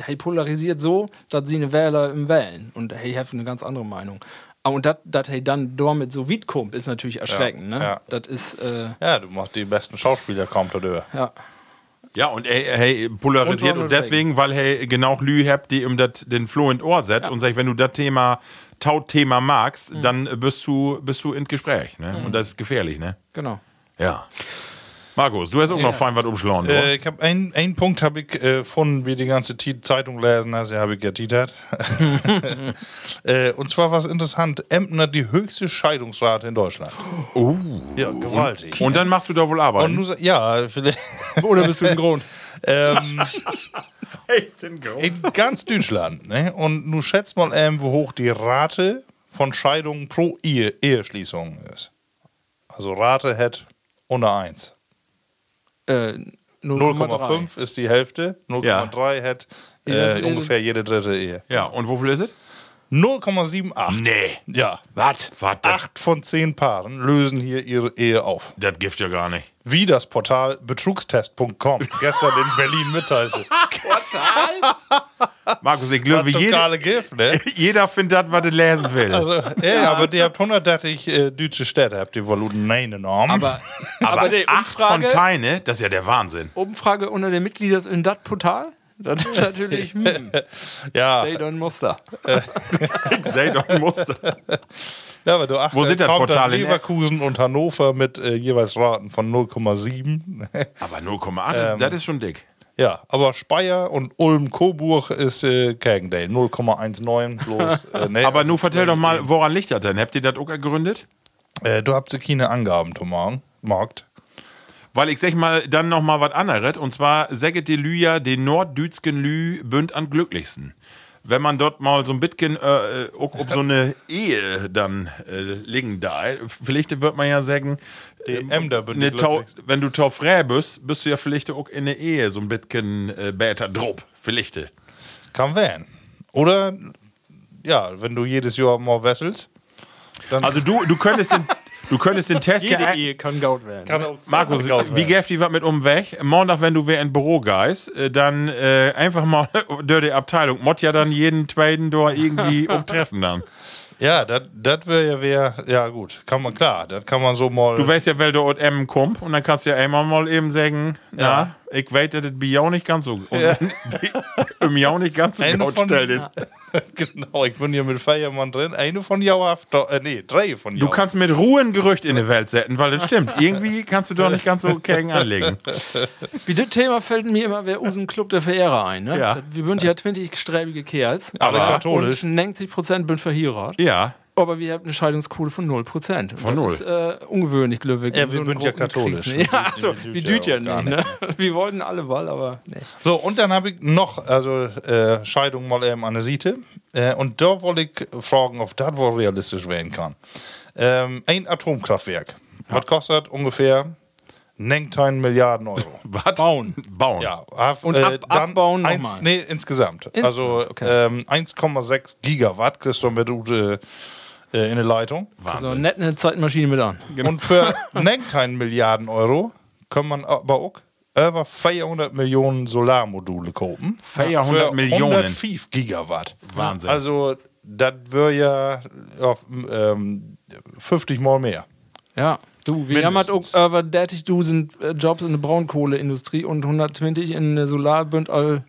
hey, polarisiert so, dass sie eine Wähler im Wählen und hey, hat eine ganz andere Meinung. Und dass hey dann damit so weit kommt, ist natürlich erschreckend, ne? Ja. Das ist. Ja, du machst die besten Schauspieler kommt, oder? Ja. Ja, und hey, polarisiert und deswegen, weil hey, genau Lü habt, die ihm den Floh in das Ohr setzt, ja, und sagt, wenn du das Thema, Tautthema magst, dann bist du in Gespräch, ne? Und das ist gefährlich, ne? Genau. Ja. Markus, du hast auch noch fein was umschlagen. Ich habe einen Punkt, habe ich gefunden, wie die ganze Zeitung lesen, also habe ich getitert. Und zwar was interessant: Emden hat die höchste Scheidungsrate in Deutschland. Oh. Ja, gewaltig. Und dann machst du da wohl Arbeit. Und nur, ja, vielleicht. Oder bist du im Grund? In ganz Deutschland. Ne? Und nun schätzt mal, wie hoch die Rate von Scheidungen pro Eheschließung ist. Also Rate hat unter 1. 0,5 ist die Hälfte, 0,3 hat ungefähr jede dritte Ehe. Ja, und wofür ist es? 0,78. Nee. Ja. Was? 8 von 10 Paaren lösen hier ihre Ehe auf. Das gibt ja gar nicht. Wie das Portal betrugstest.com gestern in Berlin mitteilte. Portal? Markus, ich glaube, jeder findet das, was er lesen will. Also, aber die habt 180 deutsche Städte, habt ihr Voluten nein enorm. Aber die 8 von 10, das ist ja der Wahnsinn. Umfrage unter den Mitgliedern in das Portal? Das ist natürlich Seidon Muster. Seidon Muster. Ja, aber du achtest, wo sind das Portale? Leverkusen und Hannover mit jeweils Raten von 0,7. Aber 0,8, das ist schon dick. Ja, aber Speyer und Ulm-Coburg ist Kergendale. 0,19 bloß. Aber nur vertell doch mal, woran liegt das denn? Habt ihr das auch gegründet? Du habt keine Angaben, Thomas. Markt. Weil ich sag mal, dann noch mal was anderes. Und zwar säget die Lü ja den norddütschen Lü bünd an glücklichsten. Wenn man dort mal so ein bisschen ob so eine Ehe dann liegen da, vielleicht wird man ja sagen, wenn du taufrä bist, bist du ja vielleicht auch in der Ehe so ein bisschen bäter drop, vielleicht. Kann werden. Oder, ja, wenn du jedes Jahr mal wesselst. Also du könntest den Test ja... Jede Ehe kann gaut werden. Markus, wie gäf die was mit umweg? Montag, wenn du wer in Büro geist, dann einfach mal durch die Abteilung. Mott ja dann jeden zweiten da irgendwie umtreffen dann. Ja, das wäre ja... Ja gut, kann man klar, das kann man so mal... Du weißt ja, weil du dort kommt und dann kannst du ja einmal mal eben sagen, na, ich weiß, dass das bei ja nicht ganz so... Ja nicht ganz so gautstellt ist. Genau, ich bin hier mit Feiermann drin. Eine von Jauhaft, 3 von Jauhaft. Du kannst mit Ruhe ein Gerücht in die Welt setzen, weil das stimmt. Irgendwie kannst du doch nicht ganz so gegen anlegen. Wie das Thema fällt mir immer der Usenclub der Verehrer ein. Ne? Ja. Wir sind ja 20 sträbige Kerls. Aber katholisch. Und 90% sind verheiratet. Ja. Aber wir haben eine Scheidungsquote von 0%. Von 0? Das ist ungewöhnlich, Glöwig. Ja, wir sind ja katholisch. Ja, also, wir düt ja nicht. Ne? Wir wollten alle mal, aber nee. So, und dann habe ich noch, also Scheidung mal eben an der Seite. Und da wollte ich fragen, ob das wohl realistisch werden kann. Ein Atomkraftwerk. Ja. Was kostet ungefähr 19 Milliarden Euro? Was? Bauen. Ja, und abbauen nochmal? Nee, insgesamt. Also okay. 1,6 Gigawatt kriegst du mit in der Leitung. Wahnsinn. So nett eine Zeitmaschine mit an. Genau. Und für 19 Milliarden Euro kann man aber auch über 400 Millionen Solarmodule kaufen. 400 Millionen? 105 Gigawatt. Wahnsinn. Also das wäre ja 50 Mal mehr. Ja. Du, wir haben halt auch über 30.000 Jobs in der Braunkohleindustrie und 120 in der Solarbünd all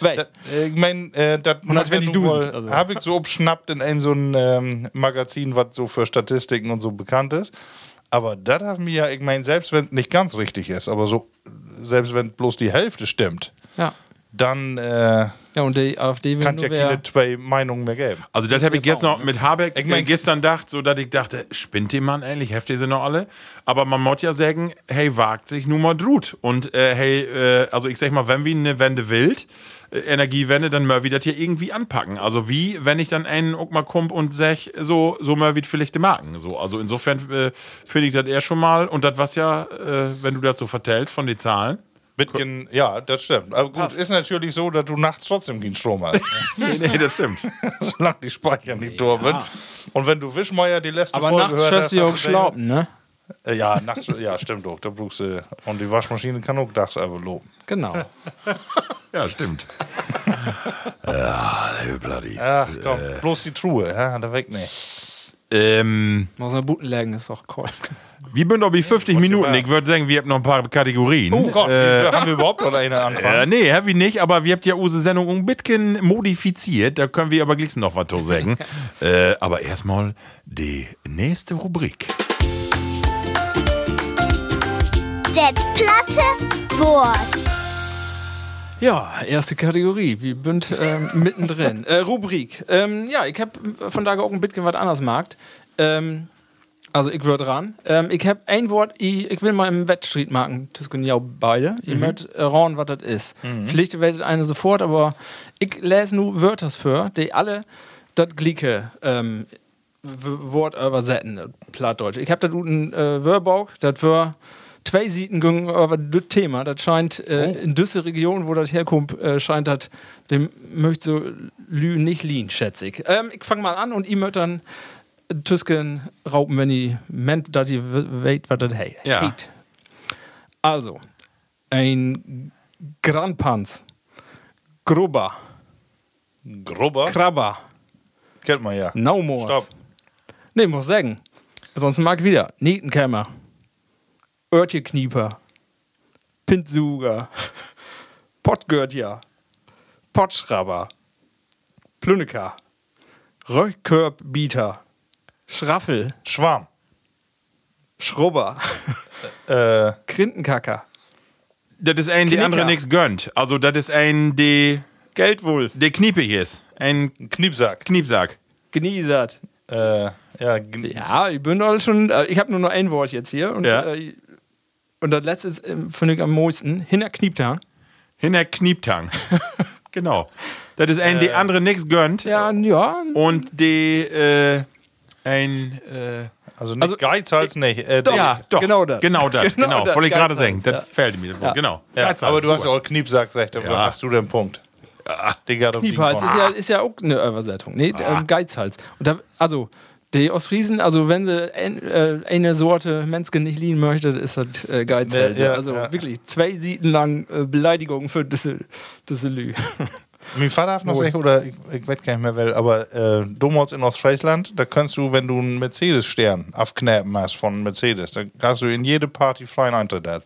weg. Ich meine, das 120.000 habe ich so abschnappt in einem so ein Magazin, was so für Statistiken und so bekannt ist. Aber das haben wir ja, ich meine, selbst wenn es nicht ganz richtig ist, aber so, selbst wenn bloß die Hälfte stimmt, dann und die AfD kann ja keine zwei Meinungen mehr geben. Also das habe ich jetzt noch mit Habeck gestern gedacht, so dass ich dachte, spinnt die Mann eigentlich, heftig sind noch alle. Aber man muss ja sagen, hey, wagt sich nun mal drut. Und also ich sag mal, wenn wir eine Wende wild, Energiewende, dann Murphy das hier irgendwie anpacken. Also wie, wenn ich dann einen auch mal kump und sag, so Murphy vielleicht die Marken. So. Also insofern finde ich das eher schon mal. Und das was ja, wenn du dazu vertellst von den Zahlen, ja, das stimmt. Aber gut, ist natürlich so, dass du nachts trotzdem keinen Strom hast. Nee, das stimmt. Solange die Speicher nicht durch sind. Und wenn du Wischmeier die letzte Folge gehört hast... Aber nachts schöpfst du auch Schlauben, ne? Ja, nachts, ja, stimmt auch. Da brauchst du... Und die Waschmaschine kann auch nachts einfach loben. Genau. Ja, stimmt. Ja, liebe Bloodies. Ach komm, bloß die Truhe, da weg, ne? Aus einer Butenlägen ist auch cool. Wir sind doch bei 50 Minuten. Ich würde sagen, wir haben noch ein paar Kategorien. Oh Gott, haben wir überhaupt noch eine Anfang? Nee, haben wir nicht, aber wir habt ja unsere Sendung ein bisschen modifiziert. Da können wir aber gleich noch was zu sagen. Aber erstmal die nächste Rubrik. Das platte Wort. Ja, erste Kategorie. Wir sind mittendrin. Rubrik. Ja, ich habe von da auch ein bisschen was anders gemacht. Also, ich würde ran. Ich habe ein Wort, ich will mal im Wettstreit machen. Das können ja auch beide. Ihr mögt rauen, was das ist. Vielleicht werdet eine sofort, aber ich lese nur Wörter für, die alle das gleiche Wort übersetzen. Plattdeutsch. Ich habe da einen Wörbuch, das war. Zwei Seiten gingen über das Thema. Das scheint in dieser Region, wo das herkommt, scheint das dem möchte so Lü nicht liegen, schätze ich. Ich fange mal an und ihr mögt dann Tüsken rauben, wenn ihr meint, dass ihr weht, was das heißt. Ja. Also, ein Grandpanz, Grubber, Krabber. Kennt man ja. Naumors. Stopp. Nee, muss sagen. Sonst mag ich wieder. Nietenkämmer. Örtjeknieper, Pintsuger, Pottgörtja, Pottschrabber, Plünneker, Röckkörbieter, Schraffel, Schwarm, Schrubber, Krintenkacker. Das ist ein, der andere nichts gönnt. Also, das ist ein, der Geldwulf. Der Kniepe hier ist. Ein Kniepsack. Geniesert. Ja, ich bin doch schon. Ich habe nur noch ein Wort jetzt hier. Und ja. Und das letzte ist, finde ich, am meisten. Hinterknieptang. Genau. Das ist ein, der andere nichts gönnt. Ja. Und der, also nicht also, Geiz halt nicht. Doch, ja, doch. Genau das. Wollte ich gerade sagen. Das fällt mir. Ja. Genau. Ja. Aber du hast ja auch Kniepsack gesagt. Ja. Hast du den Punkt? Ja. Kniepals ist ja auch eine Übersetzung. Nee, Geizhals. Und da, also, die Ostfriesen, also wenn sie eine Sorte Menske nicht liehen möchte, ist das Geizhals. Ja, also wirklich 2 Seiten lang Beleidigungen für Düsselü. Mein Vater hat noch gesagt, oder ich weiß gar nicht mehr, aber damals in Ostfriesland, da kannst du, wenn du einen Mercedes-Stern aufknäppen hast von Mercedes, dann hast du in jede Party freien Eintritt. Ja?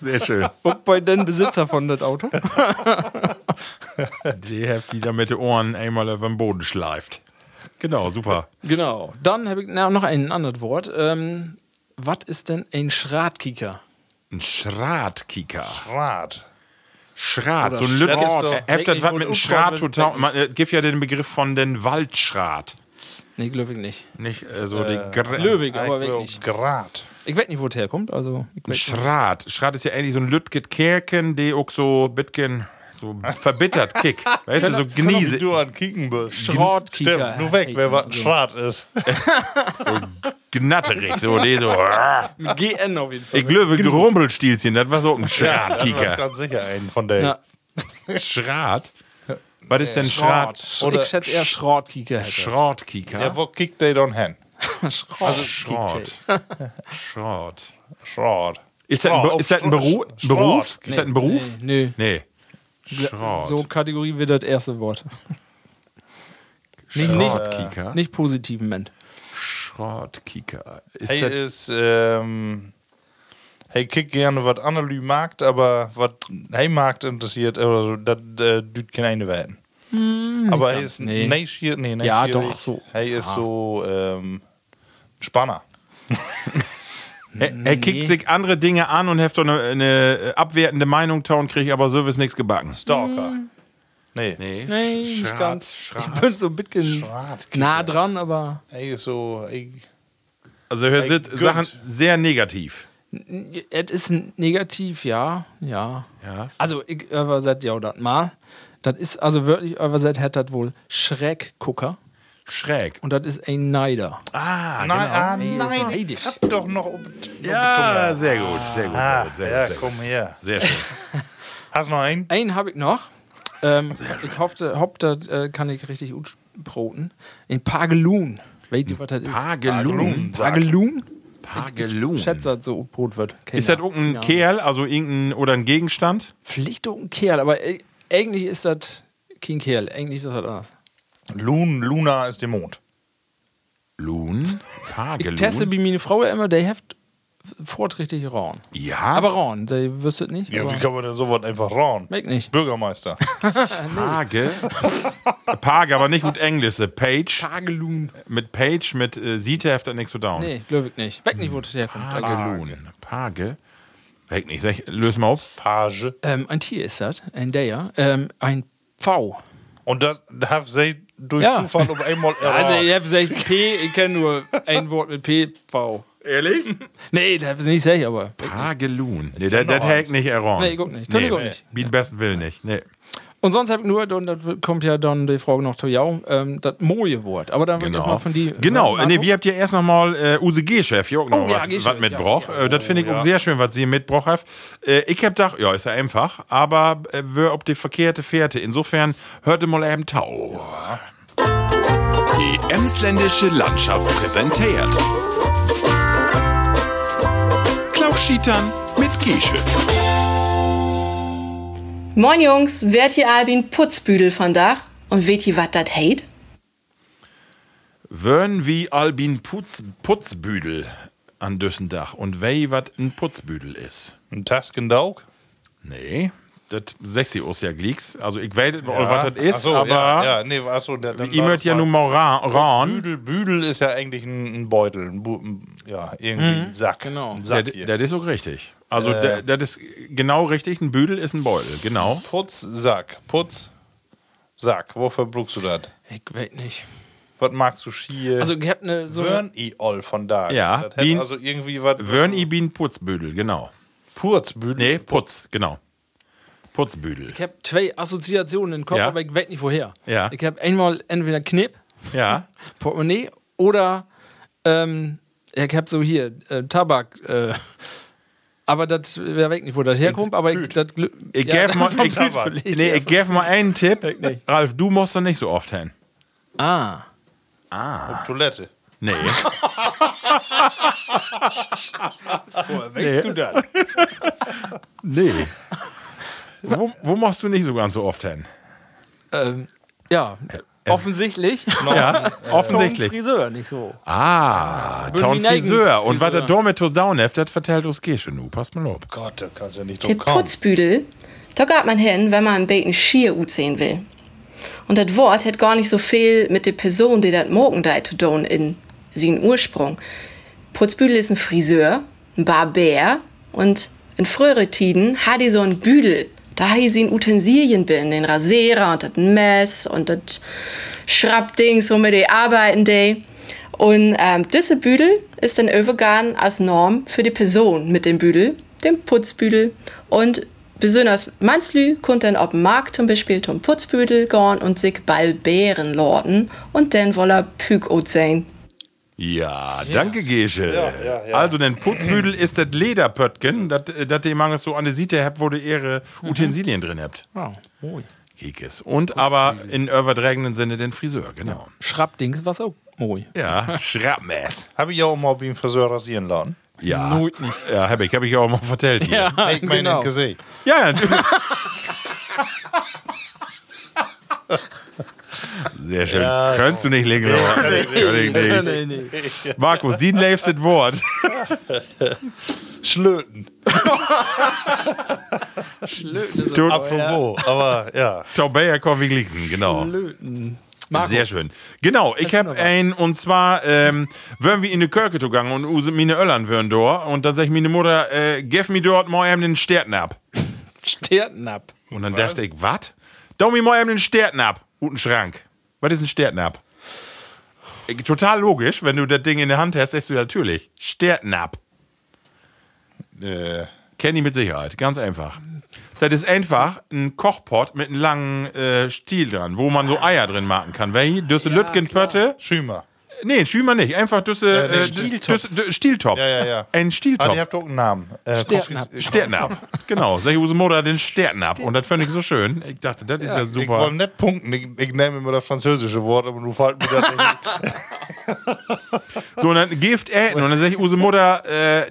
Sehr schön. Und bei den Besitzer von das Auto? Die hat wieder mit den Ohren einmal auf den Boden schleift. Genau, super. Genau. Dann habe ich noch ein anderes Wort. Was ist denn ein Schratkicker? Ein Schratkicker? Schrat, so ein Lütke. Heftet was mit einem Schrat total. Man gibt ja den Begriff von den Waldschrat. Nee, glaube ich nicht. Nicht, also Löwig, aber wirklich. Grat. Ich weiß nicht, wo es herkommt. Also, Schrat. Schrat ist ja eigentlich so ein Lütket Kerken, die auch so Bitken so verbittert kick. Weißt du, so gniese. Du an Kicken bist. Schratkicker. Stimmt, nur weg, wer was ein Schrat ist. So gnatterig, so die so. GN auf jeden Fall. Ich löwe Gerumpelstilzchen, das war so ein Schratkicker. Das war ganz sicher einen von der. Schrat? Was ist denn Schrat? Ich schätze eher Schratkicker. Schratkicker? Ja, wo kickt der dann hin? Schrott. Ist das ein Beruf? Ist das ein Beruf? Nee. So Kategorie wird das erste Wort. Schrottkicker. Nicht positiven Moment. Schrottkicker. Hey, kick gerne, was Analy mag, aber was hey Markt interessiert, oder so, das düht keine werden. Aber er ist nicht ja, doch so. Hey ist so Spanner. Er kickt sich andere Dinge an und heft eine abwertende Meinung, Town kriegt aber Service nichts gebacken. Stalker. Nee. Schrat. Ich bin so ein bisschen nah dran, aber. Hey ist so. Also, er sieht Sachen sehr negativ. Es ist negativ, ja. Also, ich übersetze ja das mal. Das ist, also wörtlich übersetzt, hat das wohl Schräggucker. Schräg. Und das ist ein Neider. Genau. Nein, neidisch. Ich hab doch noch... Ja, sehr gut. Komm her. Sehr schön. Hast du noch einen? Einen hab ich noch. Ich hoffe, das kann ich richtig gut broten. Ein Pagelun. Weißt du, was das ist? Pagelun? Ich schätze, dass so brot wird. Ist das irgendein Kerl, also irgendein, oder ein Gegenstand? Vielleicht irgendein Kerl, aber eigentlich ist das kein Kerl. Eigentlich ist das anders. Luna ist der Mond. Lun? Tagelun? Ich teste bei meiner Frau immer, der heft fortrichtig rauen. Ja. Aber rauen, der wüsstet nicht. Ja, wie kann man denn sowas einfach rauen? Weg nicht. Bürgermeister. Page. Page, aber nicht mit Englisch. Page. Tagelun. Mit Page, mit Siete heft er nichts zu down. Nee, löwig nicht. Weg nicht, wo das herkommt. Tagelun. Page. Weg nicht. Sag, löse mal auf. Page. Ein Tier ist das. Ein Deer. Ein Pfau. Und das heft sich durch Zufall um einmal erraten. Also ich hab gesagt P, ich kenne nur ein Wort mit P, V. Ehrlich? Nee, das hab ich nicht gesagt, aber... Pagelun. Nee, das hält nicht erraten. Nee, guck nicht. Kann ich nicht. Wie den besten Willen nicht, nee. Und sonst hab ich nur, und das kommt ja dann die Frage noch zu Jau, das Moje-Wort. Aber dann wird erstmal von die... Genau, nee, wir habt ja erst nochmal UCG-Chef hier auch noch was mitbroch. Ja, das finde ich auch sehr schön, was sie mitbroch habt. Ich hab gedacht, ja, ist ja einfach, aber wir ob die verkehrte Fährte. Insofern hörte mal eben Tau. Die Emsländische Landschaft präsentiert. Klauschitern mit Gesche. Moin Jungs, werd hier Albin Putzbüdel von Dach und weet ihr, wat dat heit? Wern wie Albin Putzbüdel an düssen Dach und wei wat ein Putzbüdel is. Ein Taskendauk? Nee, das 60 us ja glieks. Also ich weet wat das is, achso, aber ihr möcht ja nun mal ran. Büdel ist ja eigentlich ein Beutel, irgendwie ein Sack. Genau. Ein Sack hier. Das ist auch richtig. Also, das ist genau richtig. Ein Büdel ist ein Beutel, genau. Putzsack. Wofür brauchst du das? Ich weiß nicht. Was magst du schier? Also, ich hab ne so. Wörn-i-Oll von da. Ja. Das hätte also irgendwie was. Wörn-i-Bien-Putzbüdel, genau. Putzbüdel? Nee, Putz, genau. Putzbüdel. Ich hab zwei Assoziationen im Kopf, aber ich weiß nicht woher. Ja. Ich hab einmal entweder Knipp, Portemonnaie, oder ich hab so hier Tabak, aber das wäre weg nicht, wo das herkommt. Aber ich gäf mal einen Tipp. Ralf, du musst da nicht so oft hin. Auf Toilette. Nee. Woher weißt du das? Nee. Wo machst du nicht so ganz so oft hin? Offensichtlich. Offensichtlich. Friseur, nicht so. Town Friseur. Und was der Dormeto Downheft, das vertellt uns Gesche nu. Passt mal auf. Gott, da kannst du ja nicht drum kommen. Der Putzbüdel, da geht man hin, wenn man einen Beten schier sehen will. Und das Wort hat gar nicht so viel mit der Person, die das morgen da zu tun in seinen Ursprung. Putzbüdel ist ein Friseur, ein Barber und in früheren Tiden hat die so ein Büdel. Da ich sie in Utensilien bin, den Rasierer und das Mess und das Schraubding, so mit den Arbeiten. Und diese Büdel ist dann übergegangen als Norm für die Person mit dem Büdel, dem Putzbüdel. Und besonders manslü konnte dann auf dem Markt zum Beispiel zum Putzbüdel gehen und sich Ballbären lorden und dann wolle er Püg-Ot sein. Ja, danke, Gesche. Ja. Also, den Putzbüdel ist das Lederpöttgen, das ihr mangels so an der Seite habt, wo ihr ihre Utensilien drin habt. Wow. Oh. Kekes. Und Putzbüdel. Aber in übertragenen Sinne den Friseur, genau. Ja. Schrappdings was auch mooi. Ja, Schrappmess. Habe ich ja auch mal beim Friseur rasieren lassen. Ja. Not nicht. Ja, hab ich auch mal vertellt hier. Ja, ich meine nicht gesehen. Ja, sehr schön. Ja, könntest du nicht länger. Nee. Markus, die läufst das Wort. Schlöten. Schlöten ist tot, apropos, aber ja. Taubeia Korviglixen, genau. Schlöten. Marco. Sehr schön. Genau, ich hab ein, und zwar, würden wir in die Kirche gegangen und use meine Öllern würden dort. Und dann sag ich meine Mutter, gef mir dort morgen den Sterten ab. Sterten ab? Und dann dachte ich, wat? Dau mir morgen den Sterten ab. Guten Schrank. Was ist ein Stertnab? Total logisch, wenn du das Ding in der Hand hast, sagst du natürlich Stertnab. Kenn ich mit Sicherheit, ganz einfach. Das ist einfach ein Kochpot mit einem langen Stiel dran, wo man so Eier drin machen kann. Welche? Düsse Lütgenpötte? Schümer. Nee, Schümer nicht. Einfach Düsse Stieltopf. Ja. Ein Stieltopf. Aber ich hab doch einen Namen. Stertnab. Genau. Sag ich Use Moda den Stertnab. Und das fand ich so schön. Ich dachte, das ist ja super. Ich wollte nicht punkten. Ich nehme immer das französische Wort, aber du fällt mir das nicht. So, und dann Gift äten. Und dann sag ich Use Moda,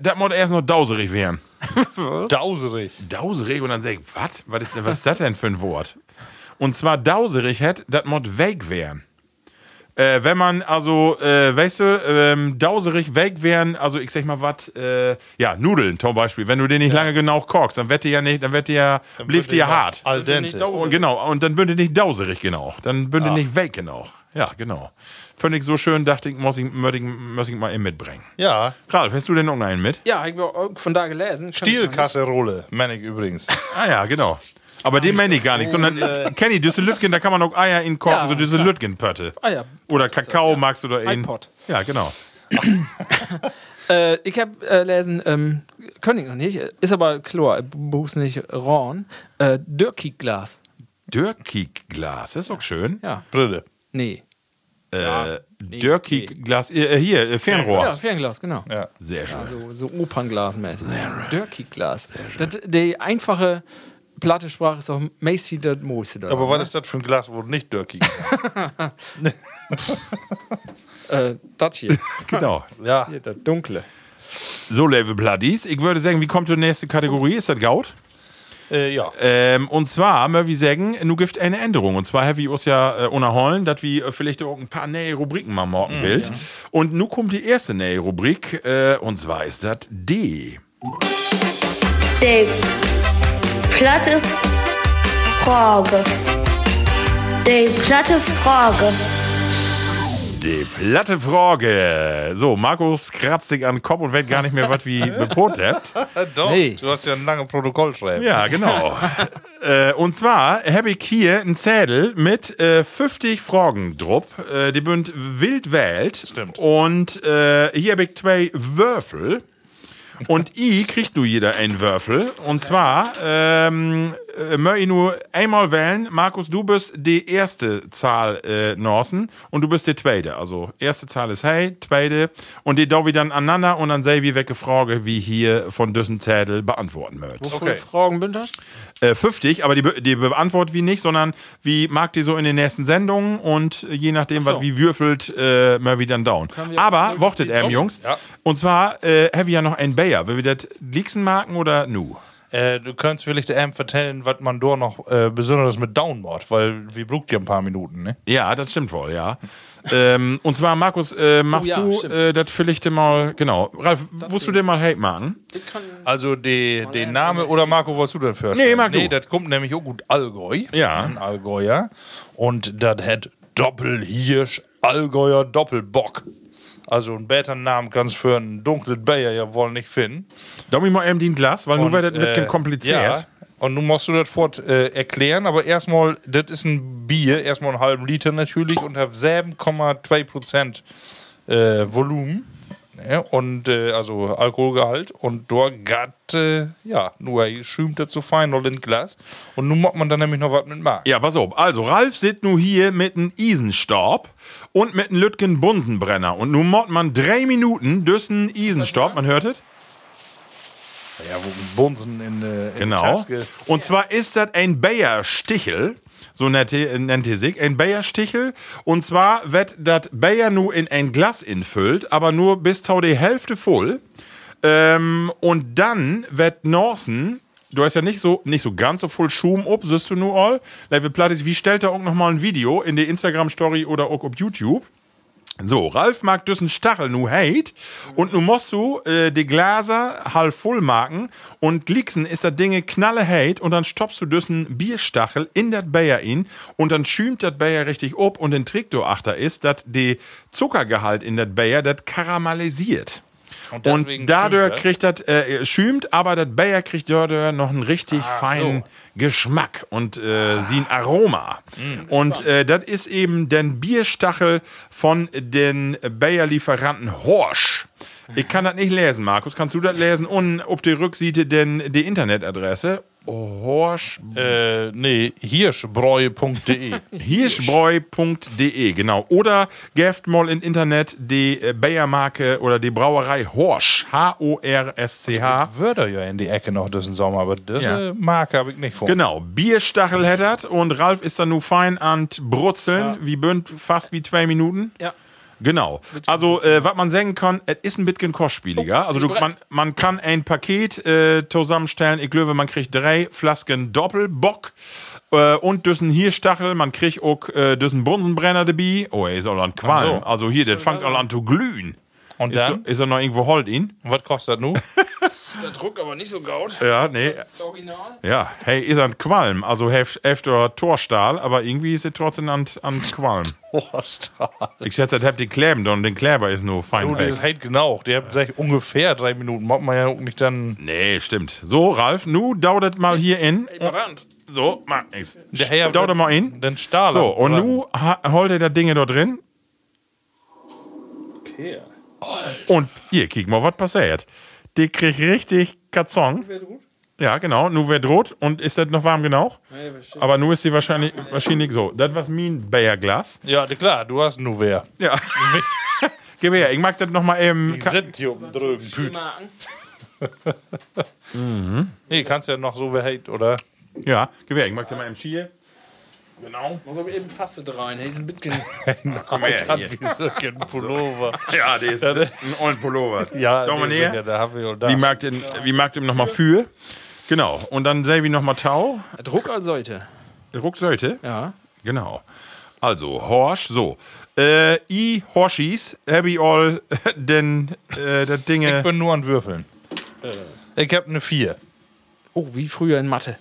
das muss erst noch dauserig werden. Dauserig? Dauserig. Und dann sag ich, was? Was ist das denn für ein Wort? Und zwar dauserig hätte, das muss weg werden. Wenn man also, weißt du, dauserig weg wären, also ich sag mal was, ja, Nudeln zum Beispiel, wenn du den nicht lange genug korkst, dann wird die ja nicht, dann wird die ja, blieft die ja hart. Al dente. Und genau, und dann bündet nicht dauserig genau, dann bündet nicht weg genau. Ja, genau. Fand ich so schön, dachte ich, muss ich mal eben mitbringen. Ja. Ralf, hast du denn noch einen mit? Ja, ich habe von da gelesen. Stielkasserolle, meine ich übrigens. Ah ja, genau. Aber den meine ich gar nicht, sondern Kenny, Düssel Lütgen, da kann man auch Eier in Korken, ja, so Düssel Lütgen-Pötte. Eier. Oder Kakao magst du da in. Ja, genau. Ich habe gelesen, könnte ich noch nicht, ist aber klar, buch's nicht Ron. Dörrkiekglas. Dörrkiekglas, ist auch schön. Ja. Brille. Nee. Nee, Dörrkiekglas, hier, Fernrohr. Ja, Fernglas, genau. Ja. Sehr schön. Ja, so Opernglasmäßig. Dörrkiekglas. Die einfache Plattesprache ist auch Macy das Moose. Aber was ist das für ein Glas, wo nicht Dörrkiek? Das hier. Genau. Ja. Hier, das Dunkle. So, liebe Bloodies, ich würde sagen, wie kommt die nächste Kategorie? Ist das Gaut? Ja. Und zwar, Murphy sagen, nu gibt eine Änderung. Und zwar, haben wir uns ja unerholen, dass wir vielleicht auch ein paar neue Rubriken mal morgen will. Ja. Und nu kommt die erste neue Rubrik, und zwar ist das D. D. Platte Frage. Die platte Frage. Die platte Frage. So, Markus kratzt sich an den Kopf und weiß gar nicht mehr, was wie bepot habt. Doch, nee. Du hast ja ein langes Protokoll schreiben. Ja, genau. Und zwar habe ich hier einen Zettel mit 50 Fragen drauf. Die bünd wild wählt. Stimmt. Und hier habe ich 2 Würfel. Und ich kriegt nur jeder einen Würfel. Und zwar, möcht ich nur einmal wählen. Markus, du bist die erste Zahl, Norsen. Und du bist die zweite. Also, erste Zahl ist hey, zweite. Und die da wir dann aneinander und dann sei wie welche Frage, wie hier von Düssen Zettel beantworten möcht. Wie viele Fragen sind das? 50, aber die beantwortet wie nicht, sondern wie mag die so in den nächsten Sendungen und je nachdem, was wie würfelt, mal wieder down. Aber, wartet Jungs. Ja. Und zwar, haben wir ja noch einen Bayer. Will wir das liegsen marken oder nu? Du könntest vielleicht der vertellen, was man da noch besonders mit Down macht, weil wir brugt ja ein paar Minuten, ne? Ja, das stimmt wohl, ja. Und zwar, Markus, machst du das vielleicht mal, genau. Ralf, wusstest du denn mal Hate machen? Also, den Name oder Marco, wolltest du denn für? Nee, Marco. Nee, das kommt nämlich auch gut Allgäu. Ja. Ein Allgäuer. Und das hat Doppelhirsch, Allgäuer Doppelbock. Also einen besseren Namen kannst du für einen dunklen Bayer ja wohl nicht finden. Da muss ich mal eben den Glas, weil nur wird das ein bisschen kompliziert. Ja, und nun musst du das fort erklären, aber erstmal, das ist ein Bier, erstmal einen halben Liter natürlich und hat 7,2% Volumen. Ja, und also Alkoholgehalt und dort gatt, ja, nur schümt das so fein noch in Glas und nun macht man dann nämlich noch was mit Mark. Ja, pass auf, also Ralf sitzt nun hier mit einem Isenstab und mit einem Lütgen Bunsenbrenner und nun macht man 3 Minuten durch einen Isenstab, man hört es? Ja, wo ein Bunsen in genau. Und zwar ist das ein Bayer-Stichel. So nennt er sich, ein Bayer-Stichel. Und zwar wird das Bayer nur in ein Glas infüllt, aber nur bis tau die Hälfte voll. Und dann wird Norsen, du hast ja nicht so ganz so voll Schum ob, siehst du nur all. Level Plattis, wie stellt er auch nochmal ein Video in die Instagram-Story oder auch auf YouTube? So, Ralf mag düssen Stachel nu hate und nu musst du die Glaser halb voll marken und glicksen ist das Dinge knalle hate und dann stoppst du düssen Bierstachel in dat Bayer in und dann schümt dat Bayer richtig ob und den Trick do achter ist, dat de Zuckergehalt in dat Bayer dat karamellisiert. Und dadurch kriegt das schümt, aber das Bayer kriegt dadurch noch einen richtig feinen Geschmack und sie ein Aroma. Mm, und das ist eben der Bierstachel von den Bayer-Lieferanten Horsch. Ich kann das nicht lesen, Markus. Kannst du das lesen? Und ob die Rückseite denn die Internetadresse? Horsch. Nee, hirschbräu.de. Hirschbräu.de, genau. Oder gebt mal im Internet die Bayer-Marke oder die Brauerei Horsch. H-O-R-S-C-H. Also, ich würde ja in die Ecke noch diesen Sommer, aber diese Marke habe ich nicht vor. Genau, Bierstachel hättert und Ralf ist dann nur fein an Brutzeln. Ja. Wie bünd fast wie 2 Minuten. Ja. Genau. Also, was man sagen kann, es ist ein bisschen kostspieliger. Also, man kann ein Paket zusammenstellen. Ich glaube, man kriegt 3 Flasken Doppelbock und düssen hier Stachel. Man kriegt auch düssen Bunsenbrenner dabei. Oh, er ist auch an Qualm. So. Also, hier, das fängt auch an zu glühen. Und dann? Ist er noch irgendwo holt ihn? Und was kostet das nun? Der Druck aber nicht so gaut. Ja, nee. Das Original. Ja, hey, ist ein Qualm. Also Heft oder Torstahl, aber irgendwie ist es trotzdem an Qualm. Torstahl. Ich schätze, das habt ihr kleben, und den Kleber ist nur fein. Der ist halt genau. Der habt sag ich, ungefähr 3 Minuten. Macht man ja auch nicht dann. Nee, stimmt. So, Ralf, nu dauert mal hier in. So, mach nix. Der Herr dauert mal in. Den Stahl. So, und nu holt ihr das Ding da drin. Okay. Alter. Und hier, kick mal, was passiert. Die kriegt richtig Katzong. Ja, genau. Nur wer droht. Und ist das noch warm genug? Nee, aber nur ist sie wahrscheinlich so. Das war mein Bärglas. Ja, klar. Du hast nur wer. Ja. Gib her. Ich mag das nochmal eben. Die sind hier oben drüben. Mhm. Nee, kannst ja noch so wer hate, oder? Ja, gib her. Ich mag das mal im Schier. Genau. Muss aber eben fast rein. Ist ein bisschen. Komm her, hier. Ein Pullover. Ja, der ist ein ollen Pullover. Ja, Dominik. Wie mag dem nochmal für? Genau. Und dann selbi nochmal Tau. Druck als sollte. Druck sollte? Ja. Genau. Also, Horsch, so. I Horschis, happy all, denn das Dinge. Ich bin nur an Würfeln. Ich hab eine 4. Oh, wie früher in Mathe.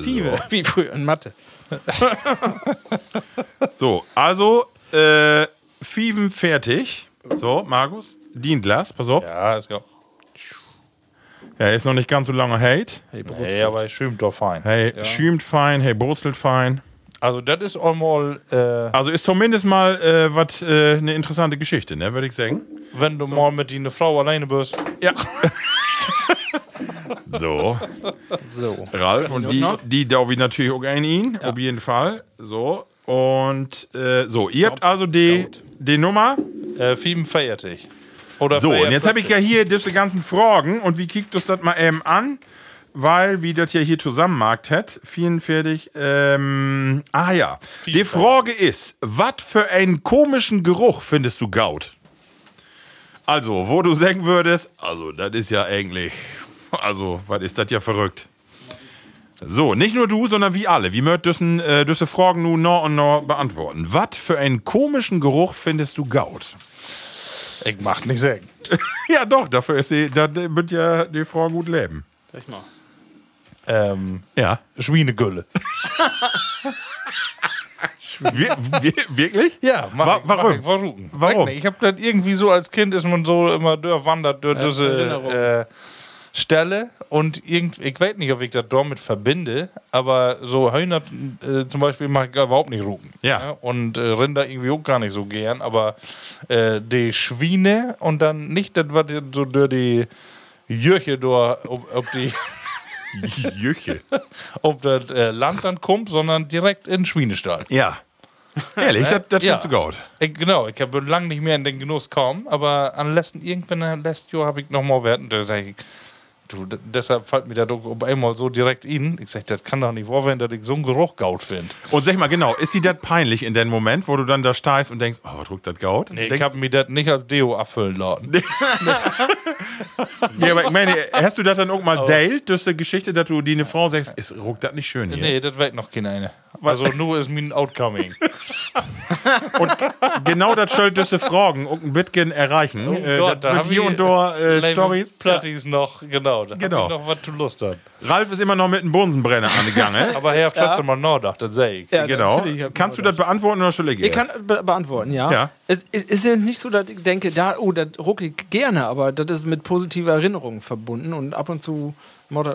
So. Wie früher in Mathe. So, also Fieven fertig. So, Markus, Dienstglas, pass auf. Ja, ist ja. Ja, ist noch nicht ganz so lange Hate. Hey, nee, aber es schümt doch fein. Hey, ja. Schümt fein, hey, brustelt fein. Also das ist einmal... also ist zumindest mal eine interessante Geschichte, ne, würde ich sagen. Wenn du so mal mit deiner Frau alleine bist. Ja. So. Ralf und die darf ich natürlich auch an ihn, ja. Auf jeden Fall. So, und so, ihr habt also die Nummer 47. Oder so, und jetzt habe ich ja hier diese ganzen Fragen und wie kickt das mal eben an, weil wie das ja hier zusammenmarkt hat, 44, ja. Die Frage ist, was für einen komischen Geruch findest du gaut? Also, wo du sagen würdest, also das ist ja eigentlich... Also, was ist das ja verrückt? So, nicht nur du, sondern wie alle. Wie möcht düsse Fragen nun noch und noch beantworten. Was für einen komischen Geruch findest du gaut? Ich mach nicht sagen. Ja, doch, dafür ist sie, da wird ja die Frau gut leben. Sag ich mal. Ja. Schwienegülle. Wirklich? Ja, warum? Warum? Ich hab das irgendwie so als Kind, ist man so immer durchwandert, durch diese. Stelle und ich weiß nicht, ob ich das damit verbinde, aber so Hühner zum Beispiel mag ich überhaupt nicht rucken. Ja. Ja? Und Rinder irgendwie auch gar nicht so gern, aber die Schweine und dann nicht das, was so durch die Jürche durch, ob die Jürche, ob das Land dann kommt, sondern direkt in den Schweinestall. Ja. Ehrlich, das findest du gut. Genau, ich habe lange nicht mehr in den Genuss kommen, aber an letzten irgendwann lässt Jo habe ich nochmal Werten. Du, deshalb fällt mir der Druck auf einmal so direkt in. Ich sag, das kann doch nicht wahr werden, dass ich so einen Geruch gaut finde. Und sag mal, genau, ist dir das peinlich in dem Moment, wo du dann da stehst und denkst, oh, was druckt das gaut? Nee, ich hab mir das nicht als Deo abfüllen lassen. Nee, aber ich meine, hast du das dann auch mal deilt, durch die Geschichte, dass du die eine Frau sagst, ruckt das nicht schön hier? Nee, das wird noch keine eine. Also nur ist mein Outcoming. Und genau das soll diese Fragen und ein bisschen erreichen. Oh Gott, da haben wir und da Storys. Platties noch, genau. Hab ich noch was zu Lust an. Ralf ist immer noch mit einem Bunsenbrenner angegangen. Aber Herr Fletzer mal Nordach, das sehe ich. Ja, genau. Kannst du das beantworten oder stelle ich? Ich kann beantworten, ja. Es ist jetzt nicht so, dass ich denke, das rucke ich gerne, aber das ist mit positiver Erinnerung verbunden und ab und zu.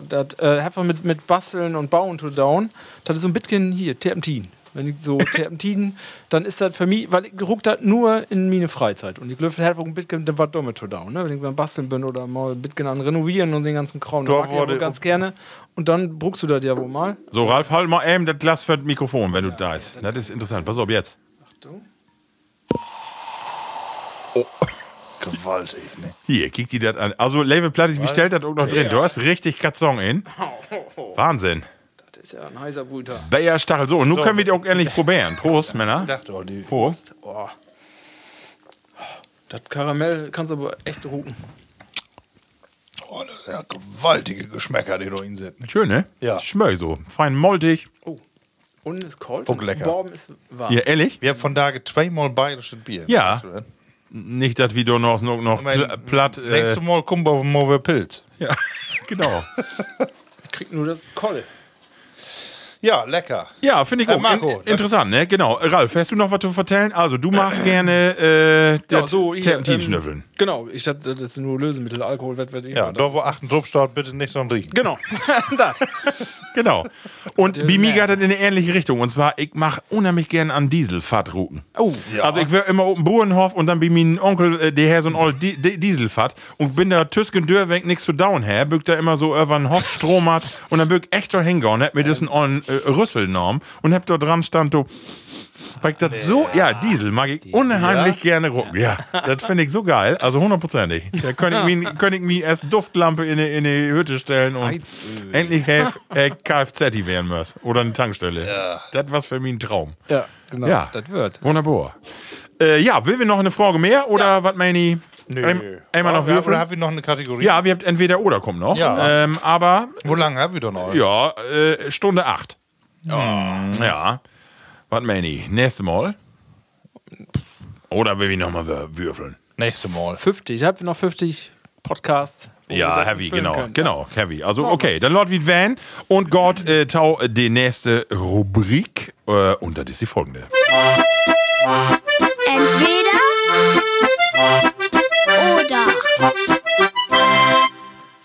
Das einfach mit Basteln und Bauen to down. Das ist so ein bisschen hier, Terpentin. Wenn ich so Terpentin, dann ist das für mich, weil ich ruck das nur in meine Freizeit. Und ich löffel halt ein bisschen was dumme to down. Ne? Wenn ich beim Basteln bin oder mal ein bisschen an Renovieren und den ganzen Kram, das mache ich ja ganz gerne. Und dann bruckst du das ja wohl mal. So, Ralf, halt mal eben das Glas für das Mikrofon, wenn du da bist. Das ist interessant. Pass auf, jetzt. Achtung. Oh. Gewaltig, ne? Hier, kick die das an. Also, Label Plattis, wie stellt das auch noch drin? Du hast richtig Katzong in. Wahnsinn. Das ist ja ein heißer Bruder. Bayer Stachel. So, nun können wir die auch endlich probieren. Prost, Männer. Prost. Oh. Das Karamell kannst du aber echt rucken. Oh, das sind ja gewaltige Geschmäcker, die da hinsetzen. Schön, ne? Ja. Schmöll so. Fein moldig. Oh. Und ist kalt. Und lecker. Morgen ist warm. Ja, ehrlich? Wir haben von da zweimal bayerisches Bier. Ja. Nicht, dass wir da noch platt. Nächstes Mal kommen wir mal Pilz. Ja, genau. Kriegt nur das Koll. Ja, lecker. Ja, finde ich auch Marco, interessant, ne? Genau. Ralf, hast du noch was zu vertellen? Also, du machst gerne Terpentin schnüffeln. Genau, ich dachte, das ist nur Lösemittel, Alkohol, was ja, da wo 8 Druck staut, bitte nicht dran riechen. Genau, das. Genau. Und Bimi geht in eine ähnliche Richtung. Und zwar, ich mache unheimlich gerne an Dieselfahrt routen. Oh, ja. Also, ich wäre immer oben Burenhof und dann bei meinem Onkel, der Herr so ein old Dieselfahrt. Und bin da Tüsken Dörrweg nichts zu down her. Bück da immer so über einen Hof Stromart und dann bück echt da hingehauen. Hat mir das ein Rüsselnorm und hab da dran stand, du, weil ich das so, ja, Diesel mag ich unheimlich gerne rum. Ja, das finde ich so geil, also hundertprozentig. Da könnte ich mich erst Duftlampe in die Hütte stellen und Heizöl. Endlich Kfz werden muss oder eine Tankstelle. Ja. Das war für mich ein Traum. Ja, genau, ja. Das wird. Wunderbar. Ja, will wir noch eine Frage mehr oder was meine ich? Nö. Einmal noch würfeln. Oder habt ihr noch eine Kategorie? Ja, wir habt entweder oder kommt noch. Ja. Aber. Wo lange habt ihr doch noch? Ja, Stunde 8. Ja. Ja. Was meine ich? Nächstes Mal? Oder will ich nochmal würfeln? Nächstes Mal. 50. Habt ihr noch 50 Podcasts? Ja, Heavy, genau. Können, genau, ja. Heavy. Also, okay, dann Lord Wied Van und Gott Tau die nächste Rubrik. Und das ist die folgende: Entweder. Oder.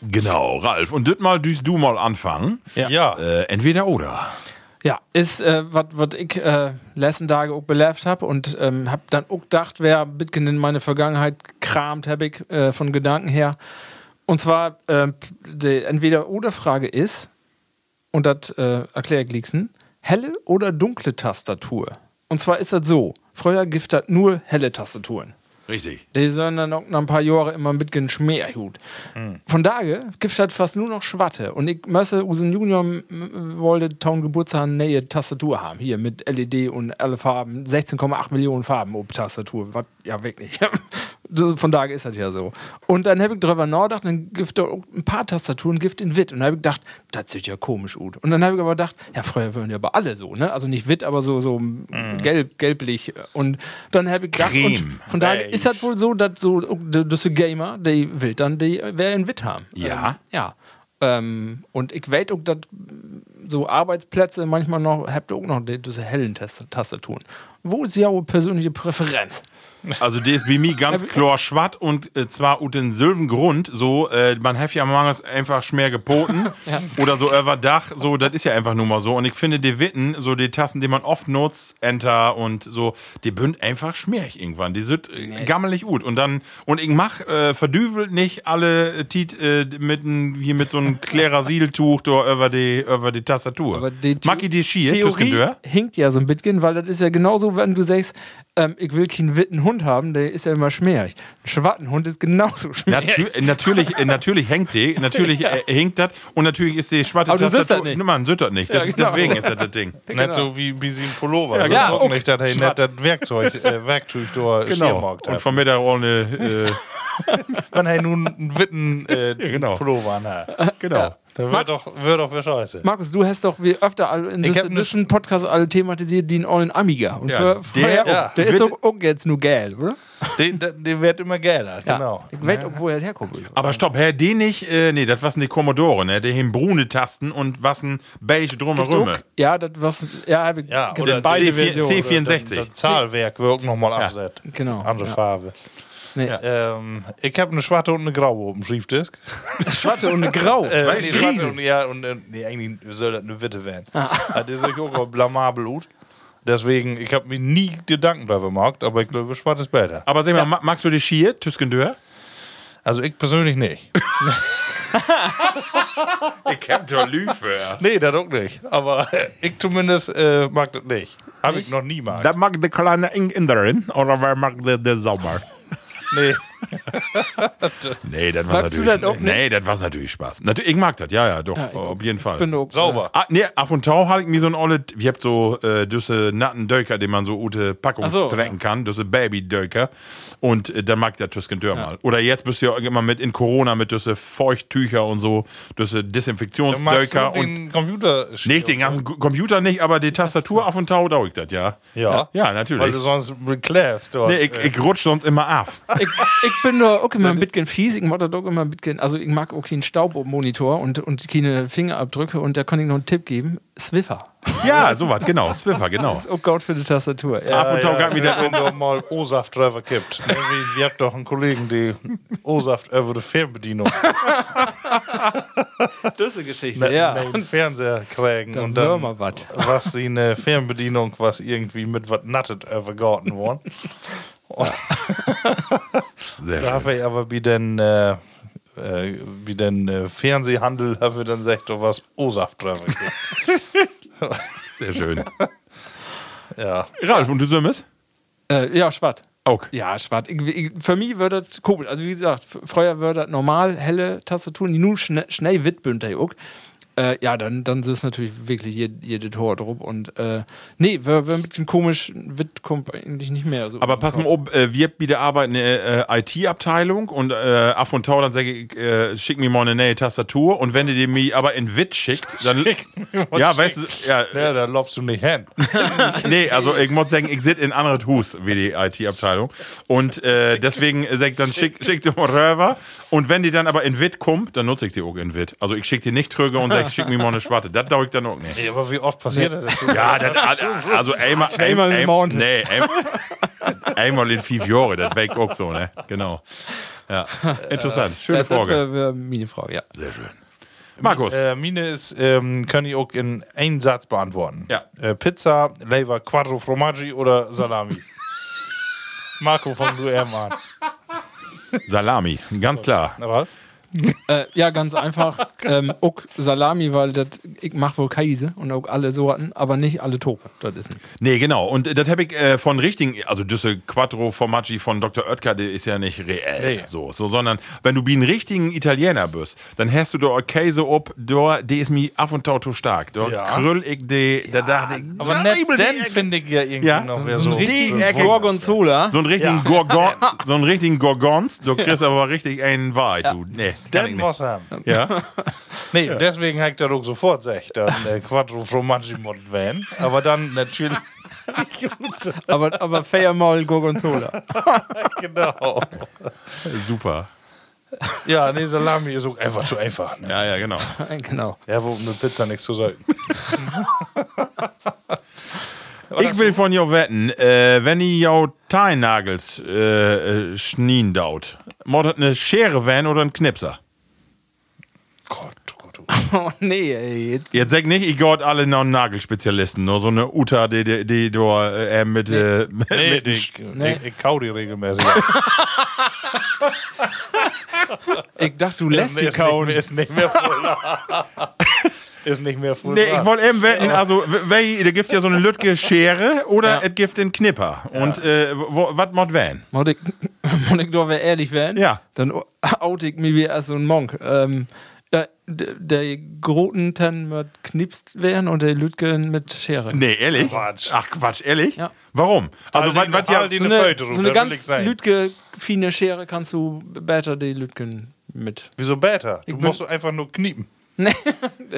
Genau, Ralf. Und das mal düst du mal anfangen. Ja. Entweder oder. Ja, ist was ich letzten Tage auch belebt habe und habe dann auch gedacht, wer Bitcoin in meine Vergangenheit kramt, habe ich von Gedanken her. Und zwar die Entweder oder Frage ist, und das erkläre ich liebsten, helle oder dunkle Tastatur. Und zwar ist das so: Früher gibt das nur helle Tastaturen. Richtig. Die sollen dann auch nach ein paar Jahren immer mit den Schmierhut. Mhm. Von daher gibt es halt fast nur noch Schwatte. Und ich möchte, unseren Junior wollte Town Geburtstag eine neue Tastatur haben. Hier mit LED und alle Farben. 16,8 Millionen Farben ob Tastatur. Was? Ja, wirklich. Von daher ist das ja so. Und dann habe ich darüber nachgedacht, dann gibt es ein paar Tastaturen, gibt in Witt. Und dann habe ich gedacht, das sieht ja komisch gut. Und dann habe ich aber gedacht, ja, früher waren ja aber alle so, ne? Also nicht Witt, aber so gelblich. Und dann habe ich gedacht, und von daher ist das wohl so, dass so diese Gamer, die will dann, die wer in Witt haben. Ja. Ja. Und ich weiß auch, dass so Arbeitsplätze manchmal noch, habt ihr auch noch diese hellen Tastaturen. Wo ist ja eure persönliche Präferenz? Also DSBMI ganz klar schwatt und zwar unter denselben Grund, so man hat ja manches einfach schwer geboten oder so überdach, so das ist ja einfach nur mal so und ich finde die Witten, so die Tassen, die man oft nutzt, Enter und so, die bünd einfach schmierig irgendwann, die sind gammelig gut und dann, und ich mach verdübelt nicht alle Tiet hier mit so einem Klerasiltuch über die Tastatur. Aber die Maki die Schier, Theorie hinkt ja so ein bisschen, weil das ist ja genauso, wenn du sagst, ich will keinen witten Hund haben, der ist ja immer schmierig. Ein schwarzen Hund ist genauso schmierig. Natürlich hängt die, natürlich hängt das und natürlich ist die schwarze Tastatur... Aber man süttert nicht, ja, genau. Deswegen ist das das Ding. Genau. Nicht so wie sie ein Pullover. Ja, also ja, okay. Nicht, dass hey, nicht das Werkzeug da genau. Und von mir da auch eine... Wenn er nun einen witten Pullover anhat. Genau. Ja. Da wird doch für Scheiße. Markus, du hast doch wie öfter in diesem Podcast alle thematisiert, den allen Amiga. Und ja, der ist doch auch jetzt nur geil, oder? Der wird immer geiler, ja. Genau. Ich weiß auch, wo er herkommt. Aber stopp, Herr, den nicht, nee, das was eine Commodore, ne? Der haben brune Tasten und was ein beige Drumherum. Ja, das was, ja, oder beide Versionen. C64. Das Zahlwerk wird nochmal abset. Genau. Andere Farbe. Nee. Ja. Ich habe eine schwarze und eine graue oben Schriftdisk. Schwarze und eine graue? Nee, schwarze und, ja, und nee, eigentlich soll das eine Witte werden. Das ist natürlich auch blamabel gut. Deswegen, ich habe mir nie Gedanken darüber gemacht, aber ich glaube, schwarz ist besser. Aber sag mal, magst du die Schier, Tüskendör? Also ich persönlich nicht. Ich hab doch Lüfe. Nee, das auch nicht. Aber ich zumindest mag das nicht. Habe ich noch nie mag. Das mag der kleine Inderin oder wer mag der Sommer? Nee. Nee, das war natürlich, nee, natürlich Spaß. Natürlich, ich mag das, ja, ja, doch, ja, auf jeden Fall. Sauber. Ah, nee, auf und Tau hatte ich mir so ein Olle, ich hab so diese natten Döker, den man so gute Packung so, trecken kann, diese Baby-Döker. Und dann mag ich das Tüsken Dörr mal. Oder jetzt bist du ja immer mit in Corona mit diese Feuchttücher und so, diese Desinfektionsdöker. Und den Computer nicht, den ganzen Computer nicht, aber die Tastatur auf und Tau, da ich das, ja. Ja. Ja, natürlich. Weil du sonst reclaffst. Nee, ich rutsch sonst immer ab. Ich bin da auch immer ein bisschen fies, ich mag da doch immer ein bisschen, also ich mag auch keinen Staubmonitor und keine Fingerabdrücke und da kann ich noch einen Tipp geben, Swiffer. Ja, sowas, genau, Swiffer, genau. Das ist auch gut für die Tastatur. Ja, ja, ja, wenn du mal O-Saft drüber kippt. Wir habt doch einen Kollegen, der O-Saft über die Fernbedienung. Diese Geschichte, ja. Den Fernseher kriegen dann und dann wir mal was sie eine Fernbedienung, was irgendwie mit was nattet übergarten worden. Oh. Sehr da habe ich aber wie den Fernsehhandel habe ich dann gesagt, du was O-Saft drauf. Sehr schön. Ja. Ralf, und du Sömmes? Ja, schwarz. Okay. Ja, schwarz. Für mich wird das komisch. Also wie gesagt, früher wird das normal, helle Tastaturen, die nur schnell Wittbünder juckt. Ja, dann ist natürlich wirklich jede Tor drauf. Und nee, wir ein bisschen komisch, Witt kommt eigentlich nicht mehr. So. Aber pass mal auf, wir wieder arbeiten in der IT-Abteilung und Af und Tau, dann sage ich, schick mir mal eine neue Tastatur und wenn ihr die mir aber in Witt schickt, dann... ja, weißt du... Ja, ja, da lobst du nicht hin. Nee, also ich muss sagen, ich sitze in anderen Hus wie die IT-Abteilung und deswegen sage ich dann, schick die mal rüber und wenn die dann aber in Witt kommt, dann nutze ich die auch in Witt. Also ich schicke die nicht zurück und sage, schick mir mal eine Schwarte. Das dauert dann auch nicht. Nee, aber wie oft passiert das? Ja, das also einmal in 5 Jahren, das weg auch so, ne? Genau. Ja. Interessant. Schöne Frage. Das wäre meine Frage, ja. Sehr schön. Markus. Mine ist, kann ich auch in einen Satz beantworten. Ja. Pizza, Leber, Quattro Formaggi oder Salami? Marco, fang du eher mal an. Salami, ganz klar. Was? Ja, ganz einfach. Auch Salami, weil ich mache wohl Käse und auch alle Sorten, aber nicht alle Tope. Das ist nicht. Nee, genau. Und das habe ich von richtigen, also diese Quattro Formaggi von Dr. Oetker, der ist ja nicht reell. Nee. So, sondern wenn du wie ein richtigen Italiener bist, dann hast du da Käse ob, der ist mir Af und Tau stark. Da ja. Krüll ich die, da dachte ich. Aber den finde ich ja irgendwie ja? noch so. Gorgonzola. So einen richtigen Gorgon, so einen richtigen Gorgons, du kriegst aber richtig einen Wahrheit, du. Nee. Den muss haben. Ja. Nee, ja. Deswegen hängt der Ruck sofort, sagt dann Quattro Formaggi Mod Van. Aber dann natürlich. aber Feiermaul Gorgonzola. Genau. Super. Ja, nee, Salami ist auch einfach zu einfach. Ne? Ja, ja, genau. Ja, wo mit Pizza nichts zu sagen. Ich will von dir wetten, wenn ihr jou Teilnagels schnien daut, mordet eine Schere werden oder ein Knipser? Gott. Oh nee, ey. Jetzt sag nicht, ich gott alle noch einen Nagelspezialisten, nur so eine Uta, die du mit. Ich kau die regelmäßig. Ich dachte, du lässt die kauen. Ist nicht mehr voll. Ist nicht mehr voll. Nee, ich wollte eben wetten, also, der gibt ja so eine lütke Schere oder es gibt den Knipper. Ja. Und was mod van? Mod ich doch ehrlich van? Ja. Dann out ich mir wie erst so ein Monk. Der Groten dann mit knipst werden und der Lütgen mit Schere. Nee, ehrlich? Quatsch. Ach Quatsch, ehrlich? Ja. Warum? Also, was ja so eine ganz lütke fine Schere kannst du besser die Lütgen mit. Wieso besser? Du musst einfach nur kniepen.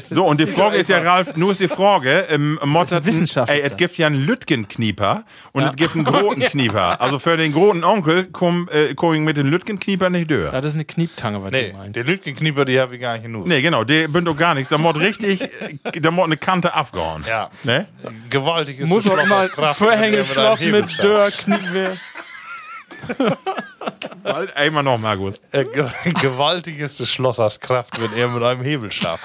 So, und die Frage ist ja, Ralf, nur ist die Frage, es gibt ja einen Lütgenknieper und es gibt einen Grotenknieper. Also für den großen Onkel komm ich mit dem Lütgenknieper nicht durch. Das ist eine Knieptange, was du meinst. Der Lütgenknieper, die habe ich gar nicht genug. Nee, genau, der bünd doch gar nichts. Da mod richtig, da mod eine Kante abgehauen. Ja. Ne? Gewaltig ist muss das. Muss doch mal Vorhänge Schloss mit Dörr, Knieper. Einmal noch, Markus. Gewaltig ist des Schlossers Kraft, wenn er mit einem Hebel schafft.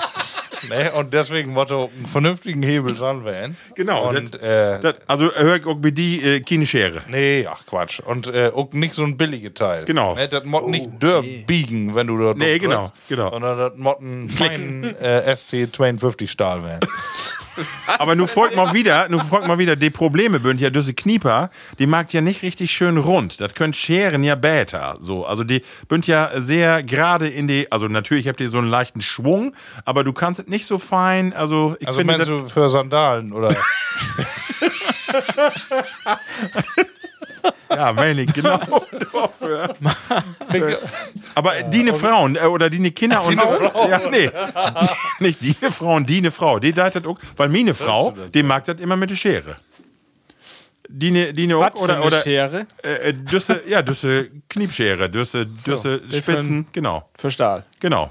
Ne? Und deswegen Motto, einen vernünftigen Hebel dran wählen. Genau. Und, also hör ich auch bei die keine Schere. Nee, ach Quatsch. Und auch nicht so ein billiges Teil. Genau. Ne? Das Motto nicht biegen, wenn du dort nee, genau. Sondern das Motto einen feinen ST 250 Stahl wählen. Aber nun folgt mal wieder, die Probleme bünd ja diese Knieper, die mag ja nicht richtig schön rund. Das könnt scheren ja bäter. So, also die bünd ja sehr gerade in die, also natürlich habt ihr so einen leichten Schwung, aber du kannst es nicht so fein, also ich finde das... Also für Sandalen, oder? Ja, meine, genau. Dafür. Aber die ne Frauen oder die ne Kinder und Frauen. Ja, nee. Nicht die ne Frauen, die ne Frau. Die leitet auch, weil meine Frau, die mag das immer mit der Schere. Die ne auch, oder Schere? Düsse, ja, Düsse Kniepschere, Düsse so, Spitzen, genau. Für Stahl. Genau.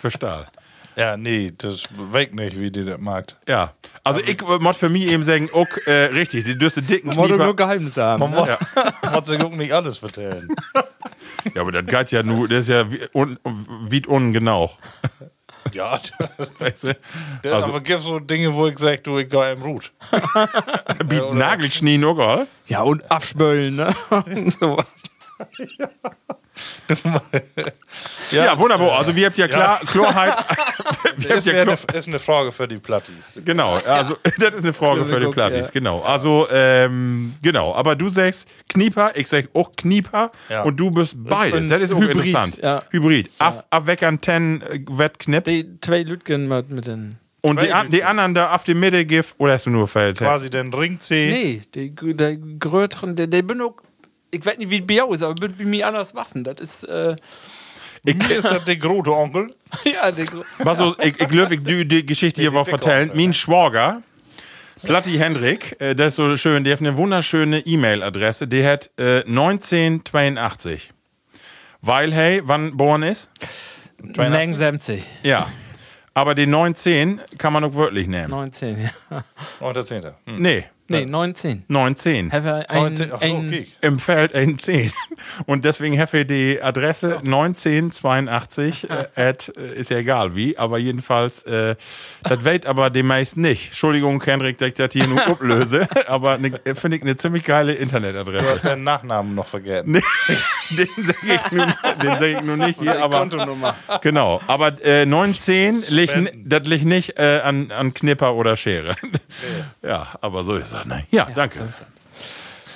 Für Stahl. Ja, nee, das weg nicht, wie die das mag. Ja, also ich mod für mich eben sagen, okay, richtig, die dürste dicken Knieper. Man muss nur Geheimnisse haben. Man muss sich auch nicht alles vertellen. Ja, aber das geht ja nur, das ist ja wie ungenau. Ja, das weißt du. Also, aber gibt so Dinge, wo ich sage, du, ich gehe im Rut. Biet Nagelschnee nur, gell? Ja, und abspölen, ne? Und sowas. Ja. Ja, wunderbar. Also wir habt ja klar, Klarheit. Ist eine Frage für die Plattis. Genau, also das ist eine Frage für die Plattis, genau. Also, genau, aber du sagst Knieper, ich sag auch Knieper und du bist beides. Das ist auch Hybrid, interessant. Ja. Hybrid. Ja. Abweckern, ten, Wettknipp. Die zwei Lütgen mit den... Und die anderen da auf die Mitte gibt, oder hast du nur Feld? Quasi den Ringzeh. Nee, der Gröteren, der bin auch... Ich weiß nicht, wie Biau ist, aber würde mir anders machen. Das ist. Mir ist das der große Onkel. Ja, der große. Also, ich glaube, ich die Geschichte hier war vertellen. Mein Schwager, Platti Hendrik, das ist so schön, der hat eine wunderschöne E-Mail-Adresse. Die hat 1982. Weil, hey, wann geboren ist? 1979. Ja. Aber die 19 kann man auch wörtlich nehmen. 19, ja. Und der 10. Nee. Nee, 19. 19. Habe okay. Im Feld ein 10. Und deswegen habe ich die Adresse 1982 ist ja egal wie, aber jedenfalls, das weht aber demnächst nicht. Entschuldigung, Henrik, dass ich das hier nur ablöse, aber finde ich eine ziemlich geile Internetadresse. Du hast deinen Nachnamen noch vergessen. Den sage ich nur nicht hier, aber... Kontonummer. Genau, aber 19, das liegt nicht an Knipper oder Schere. Nee. Ja, aber so ist es. Nein. Ja, danke. So ist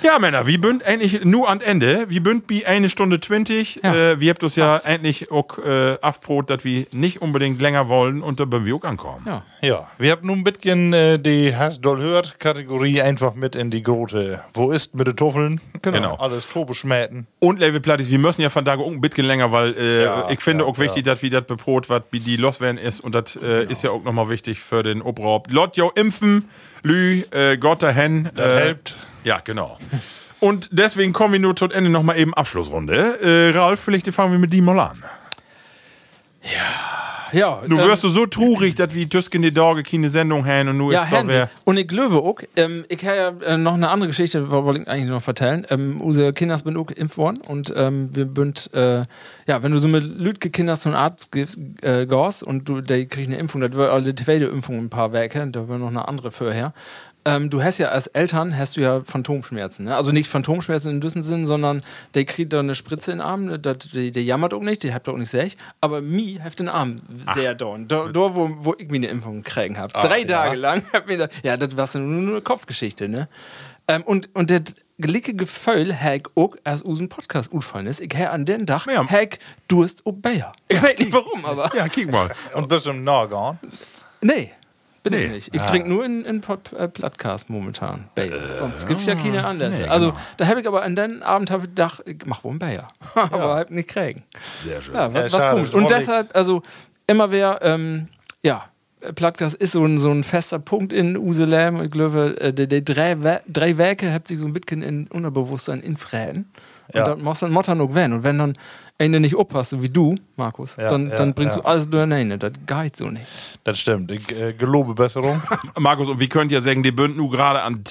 ja, Männer, wir bünd endlich nur an Ende. Wir bünd bi 1 Stunde 20. Ja. Wir habt uns ja endlich auch afbrot, dass wir nicht unbedingt länger wollen und da bin wir auch ankommen. Ja. Wir habt nun ein bisschen die Hast doll hört Kategorie einfach mit in die Grote. Wo ist mit den Tuffeln? Genau. Alles Tobeschmähten. Und Level Plattis, wir müssen ja von da auch ein bisschen länger, weil ich finde auch wichtig, dass wir das beprot, was wie die loswerden ist und das ist ja auch nochmal wichtig für den Obraub. Lotjo impfen, Lü, Gott dahin. Das helpt. Ja, genau. Und deswegen kommen wir nur tot Ende nochmal eben Abschlussrunde. Ralf, vielleicht fangen wir mit dir mal an. Ja. Du wirst so traurig, dass wir Tüsken die Dorge keine Sendung haben und nur ist doch wer. Und ich glaube auch, ich habe ja noch eine andere Geschichte, wollte ich eigentlich noch vertellen. Unsere Kinder sind auch geimpft worden und wir bünd, wenn du so mit Lütke Kindern zum Arzt gehst und du die kriegst eine Impfung, das wird alle zweite Impfung ein paar Werke, da wird noch eine andere vorher. Du hast ja als Eltern hast du ja Phantomschmerzen. Ne? Also nicht Phantomschmerzen in diesem Sinn, sondern der kriegt da eine Spritze in den Arm, der jammert auch nicht, der hat auch nicht sehr. Aber mir hat den Arm sehr down. Da, wo ich mir eine Impfung gekriegt habe. 3 Tage lang. Das war so nur eine Kopfgeschichte. Ne? Und der glicke Gefühl, Hack auch, als unseren Podcast gefallen ist. Ich habe an den Tag, Hack, du hast Obeyer. Ich weiß nicht warum, aber. Ja, guck mal. Und bist du im Norgon? Nee. Nee. Nicht. Ich trinke nur in Podcast momentan. Sonst gibt es ja keine Anlässe. Nee, genau. Also, da habe ich aber an den Abend gedacht, ich mach wohl einen Bayer. Aber halt nicht kriegen. Sehr schön. Ja, was komisch. Und deshalb, also, immer wer, Plattgas ist so ein fester Punkt in Uselam. Ich glaube, die drei Werke haben sich so ein bisschen in Unterbewusstsein infrähen. Ja. Und dann machst du dann noch wenn. Und wenn dann eine nicht oppasst, so wie du, Markus, dann bringst du alles durcheinander. Das geht so nicht. Das stimmt. Ich gelobe Besserung. Markus, und wir könnt ja sagen, die bünden nur gerade an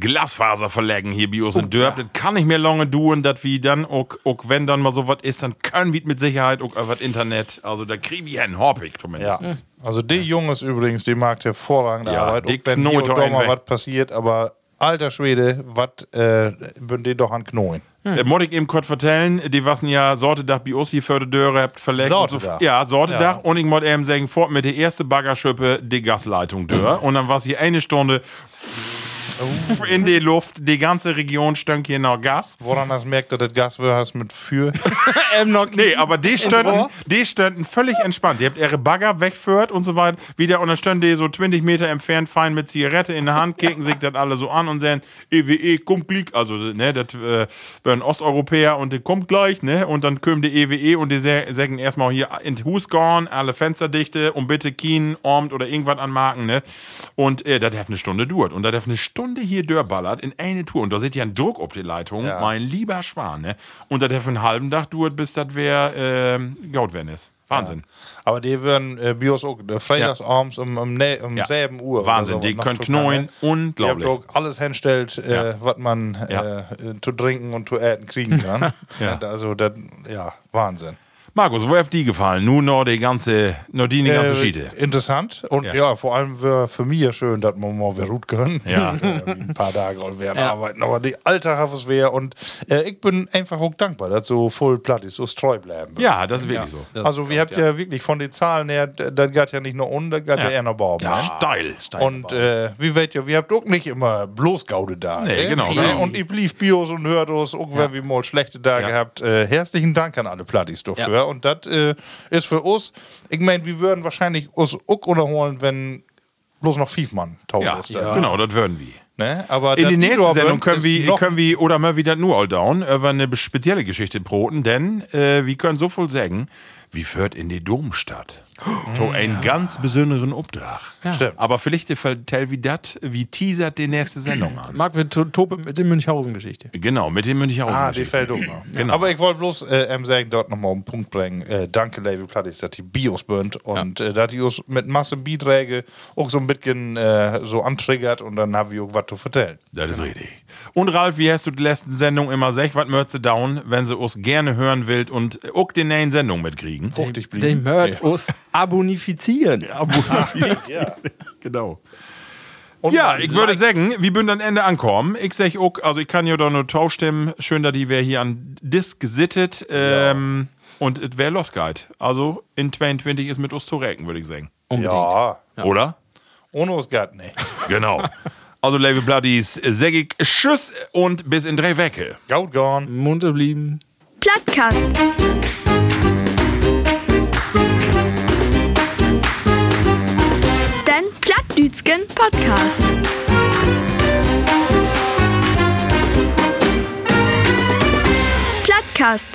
Glasfaser verlegen hier bei uns in Dörp. Das kann nicht mehr lange dauern, dass wir dann, auch wenn dann mal so was ist, dann können wir mit Sicherheit auch über das Internet, also da kriegen wir einen Hoppig zumindest. Ja. Also der Junge ist übrigens, die mag hervorragende Arbeit. Auch wenn hier und da mal was passiert, aber alter Schwede, was bünden die doch an Knochen. Muss ich eben kurz vertellen, die waren ja Sortedach bei uns die Förderdeure habt verlegt. Sortedach. Ja, Sortedach. Ja. Und ich muss eben sagen, fort mit der ersten Baggerschippe die Gasleitung durch. Und dann war es hier eine Stunde in die Luft. Die ganze Region stank hier nach Gas. Woran das merkt, dass das Gas wird, hast mit für nee, aber die standen völlig entspannt. Die habt ihre Bagger wegführt und so weiter. Wieder und dann standen die so 20 Meter entfernt, fein mit Zigarette in der Hand, kicken sich das alle so an und sagen, EWE kommt gleich. Also, ne, das wären Osteuropäer und die kommt gleich, ne? Und dann kommen die EWE und die sagen erstmal hier in Husgorn, alle Fensterdichte und bitte Kien, Ormt oder irgendwas an Marken, ne? Und das hat eine Stunde dauert. Und das hat eine Stunde hier dörballert in eine Tour. Und da seht ihr einen Druck auf die Leitung, ja. Mein lieber Schwan, ne? Und das hat für einen halben Tag dauert, bis das wer gaut werden ist. Wahnsinn. Ja. Aber die würden Bios auch freitagsabends um 7 Uhr. Wahnsinn, so, die können knurren, unglaublich. Die haben auch alles hinstellt, was man zu trinken und zu essen kriegen kann. Ja. Also, das, ja, Wahnsinn. Markus, wo hat die gefallen? Nun noch die ganze Schiete. Interessant. Und ja, vor allem für mich ja schön, dass wir mal wieder gut können. Ja. Ein paar Tage und werden arbeiten. Aber die Alltag hat es wäre. Und ich bin einfach auch dankbar, dass so voll platt ist, so treu bleiben. Ja, das ist wirklich so. Also, wir habt ja wirklich von den Zahlen her, das geht ja nicht nur unter, das geht ja eher nach oben. Ja, steil. Und wie weit wir habt auch nicht immer bloß Gaude da. Nee, genau. Und ich blieb Bios und Hördos, auch wenn wir mal schlechte Tage habt. Herzlichen Dank an alle Plattis dafür. Ja. Und das ist für uns, ich meine, wir würden wahrscheinlich uns auch unterholen, wenn bloß noch 5 Mann tauchen ist. Ja, genau, das würden wir. Ne? Aber in der nächsten Sendung können wir oder mal wieder nur all down über eine spezielle Geschichte broten, denn wir können so viel sagen, wie führt in die Domstadt. So einen ganz besonderen Obdach. Ja. Stimmt. Aber vielleicht vertell wie das, wie teasert die nächste Sendung an. Marc, wir topen mit der Münchhausen-Geschichte. Genau, mit den Münchhausen-Geschichte. Die fällt um. Genau. Aber ich wollte bloß sagen, dort nochmal auf den Punkt bringen. Danke, Levi Plattis, dass die Bios bünd und dass die uns mit Masse Beiträge auch so ein bisschen so antriggert und dann haben wir auch was zu vertellen. Das ist richtig. Und Ralf, wie hast du die letzten Sendung immer gesagt, was möchtest du down, wenn sie uns gerne hören will und auch die nächsten Sendung mitkriegen? Fruchtig blieben. Den möcht uns abonifizieren. Abonifizieren. Genau. Und ja, ich würde sagen, wir würden am Ende ankommen. Ich sag auch, also ich kann ja doch nur taustimmen. Schön, dass die wer hier an Disk gesittet. Und es wäre losgeht. Also in 2020 ist mit uns zu rechnen, würde ich sagen. Unbedingt. Ja. Oder? Ohne uns geht nicht. Genau. Also, Levi Plattis, sag ich tschüss und bis in 3 Wecke. Gaut gone. Munter blieben. Plattkast. Plattdütschen Podcast. Plattcast.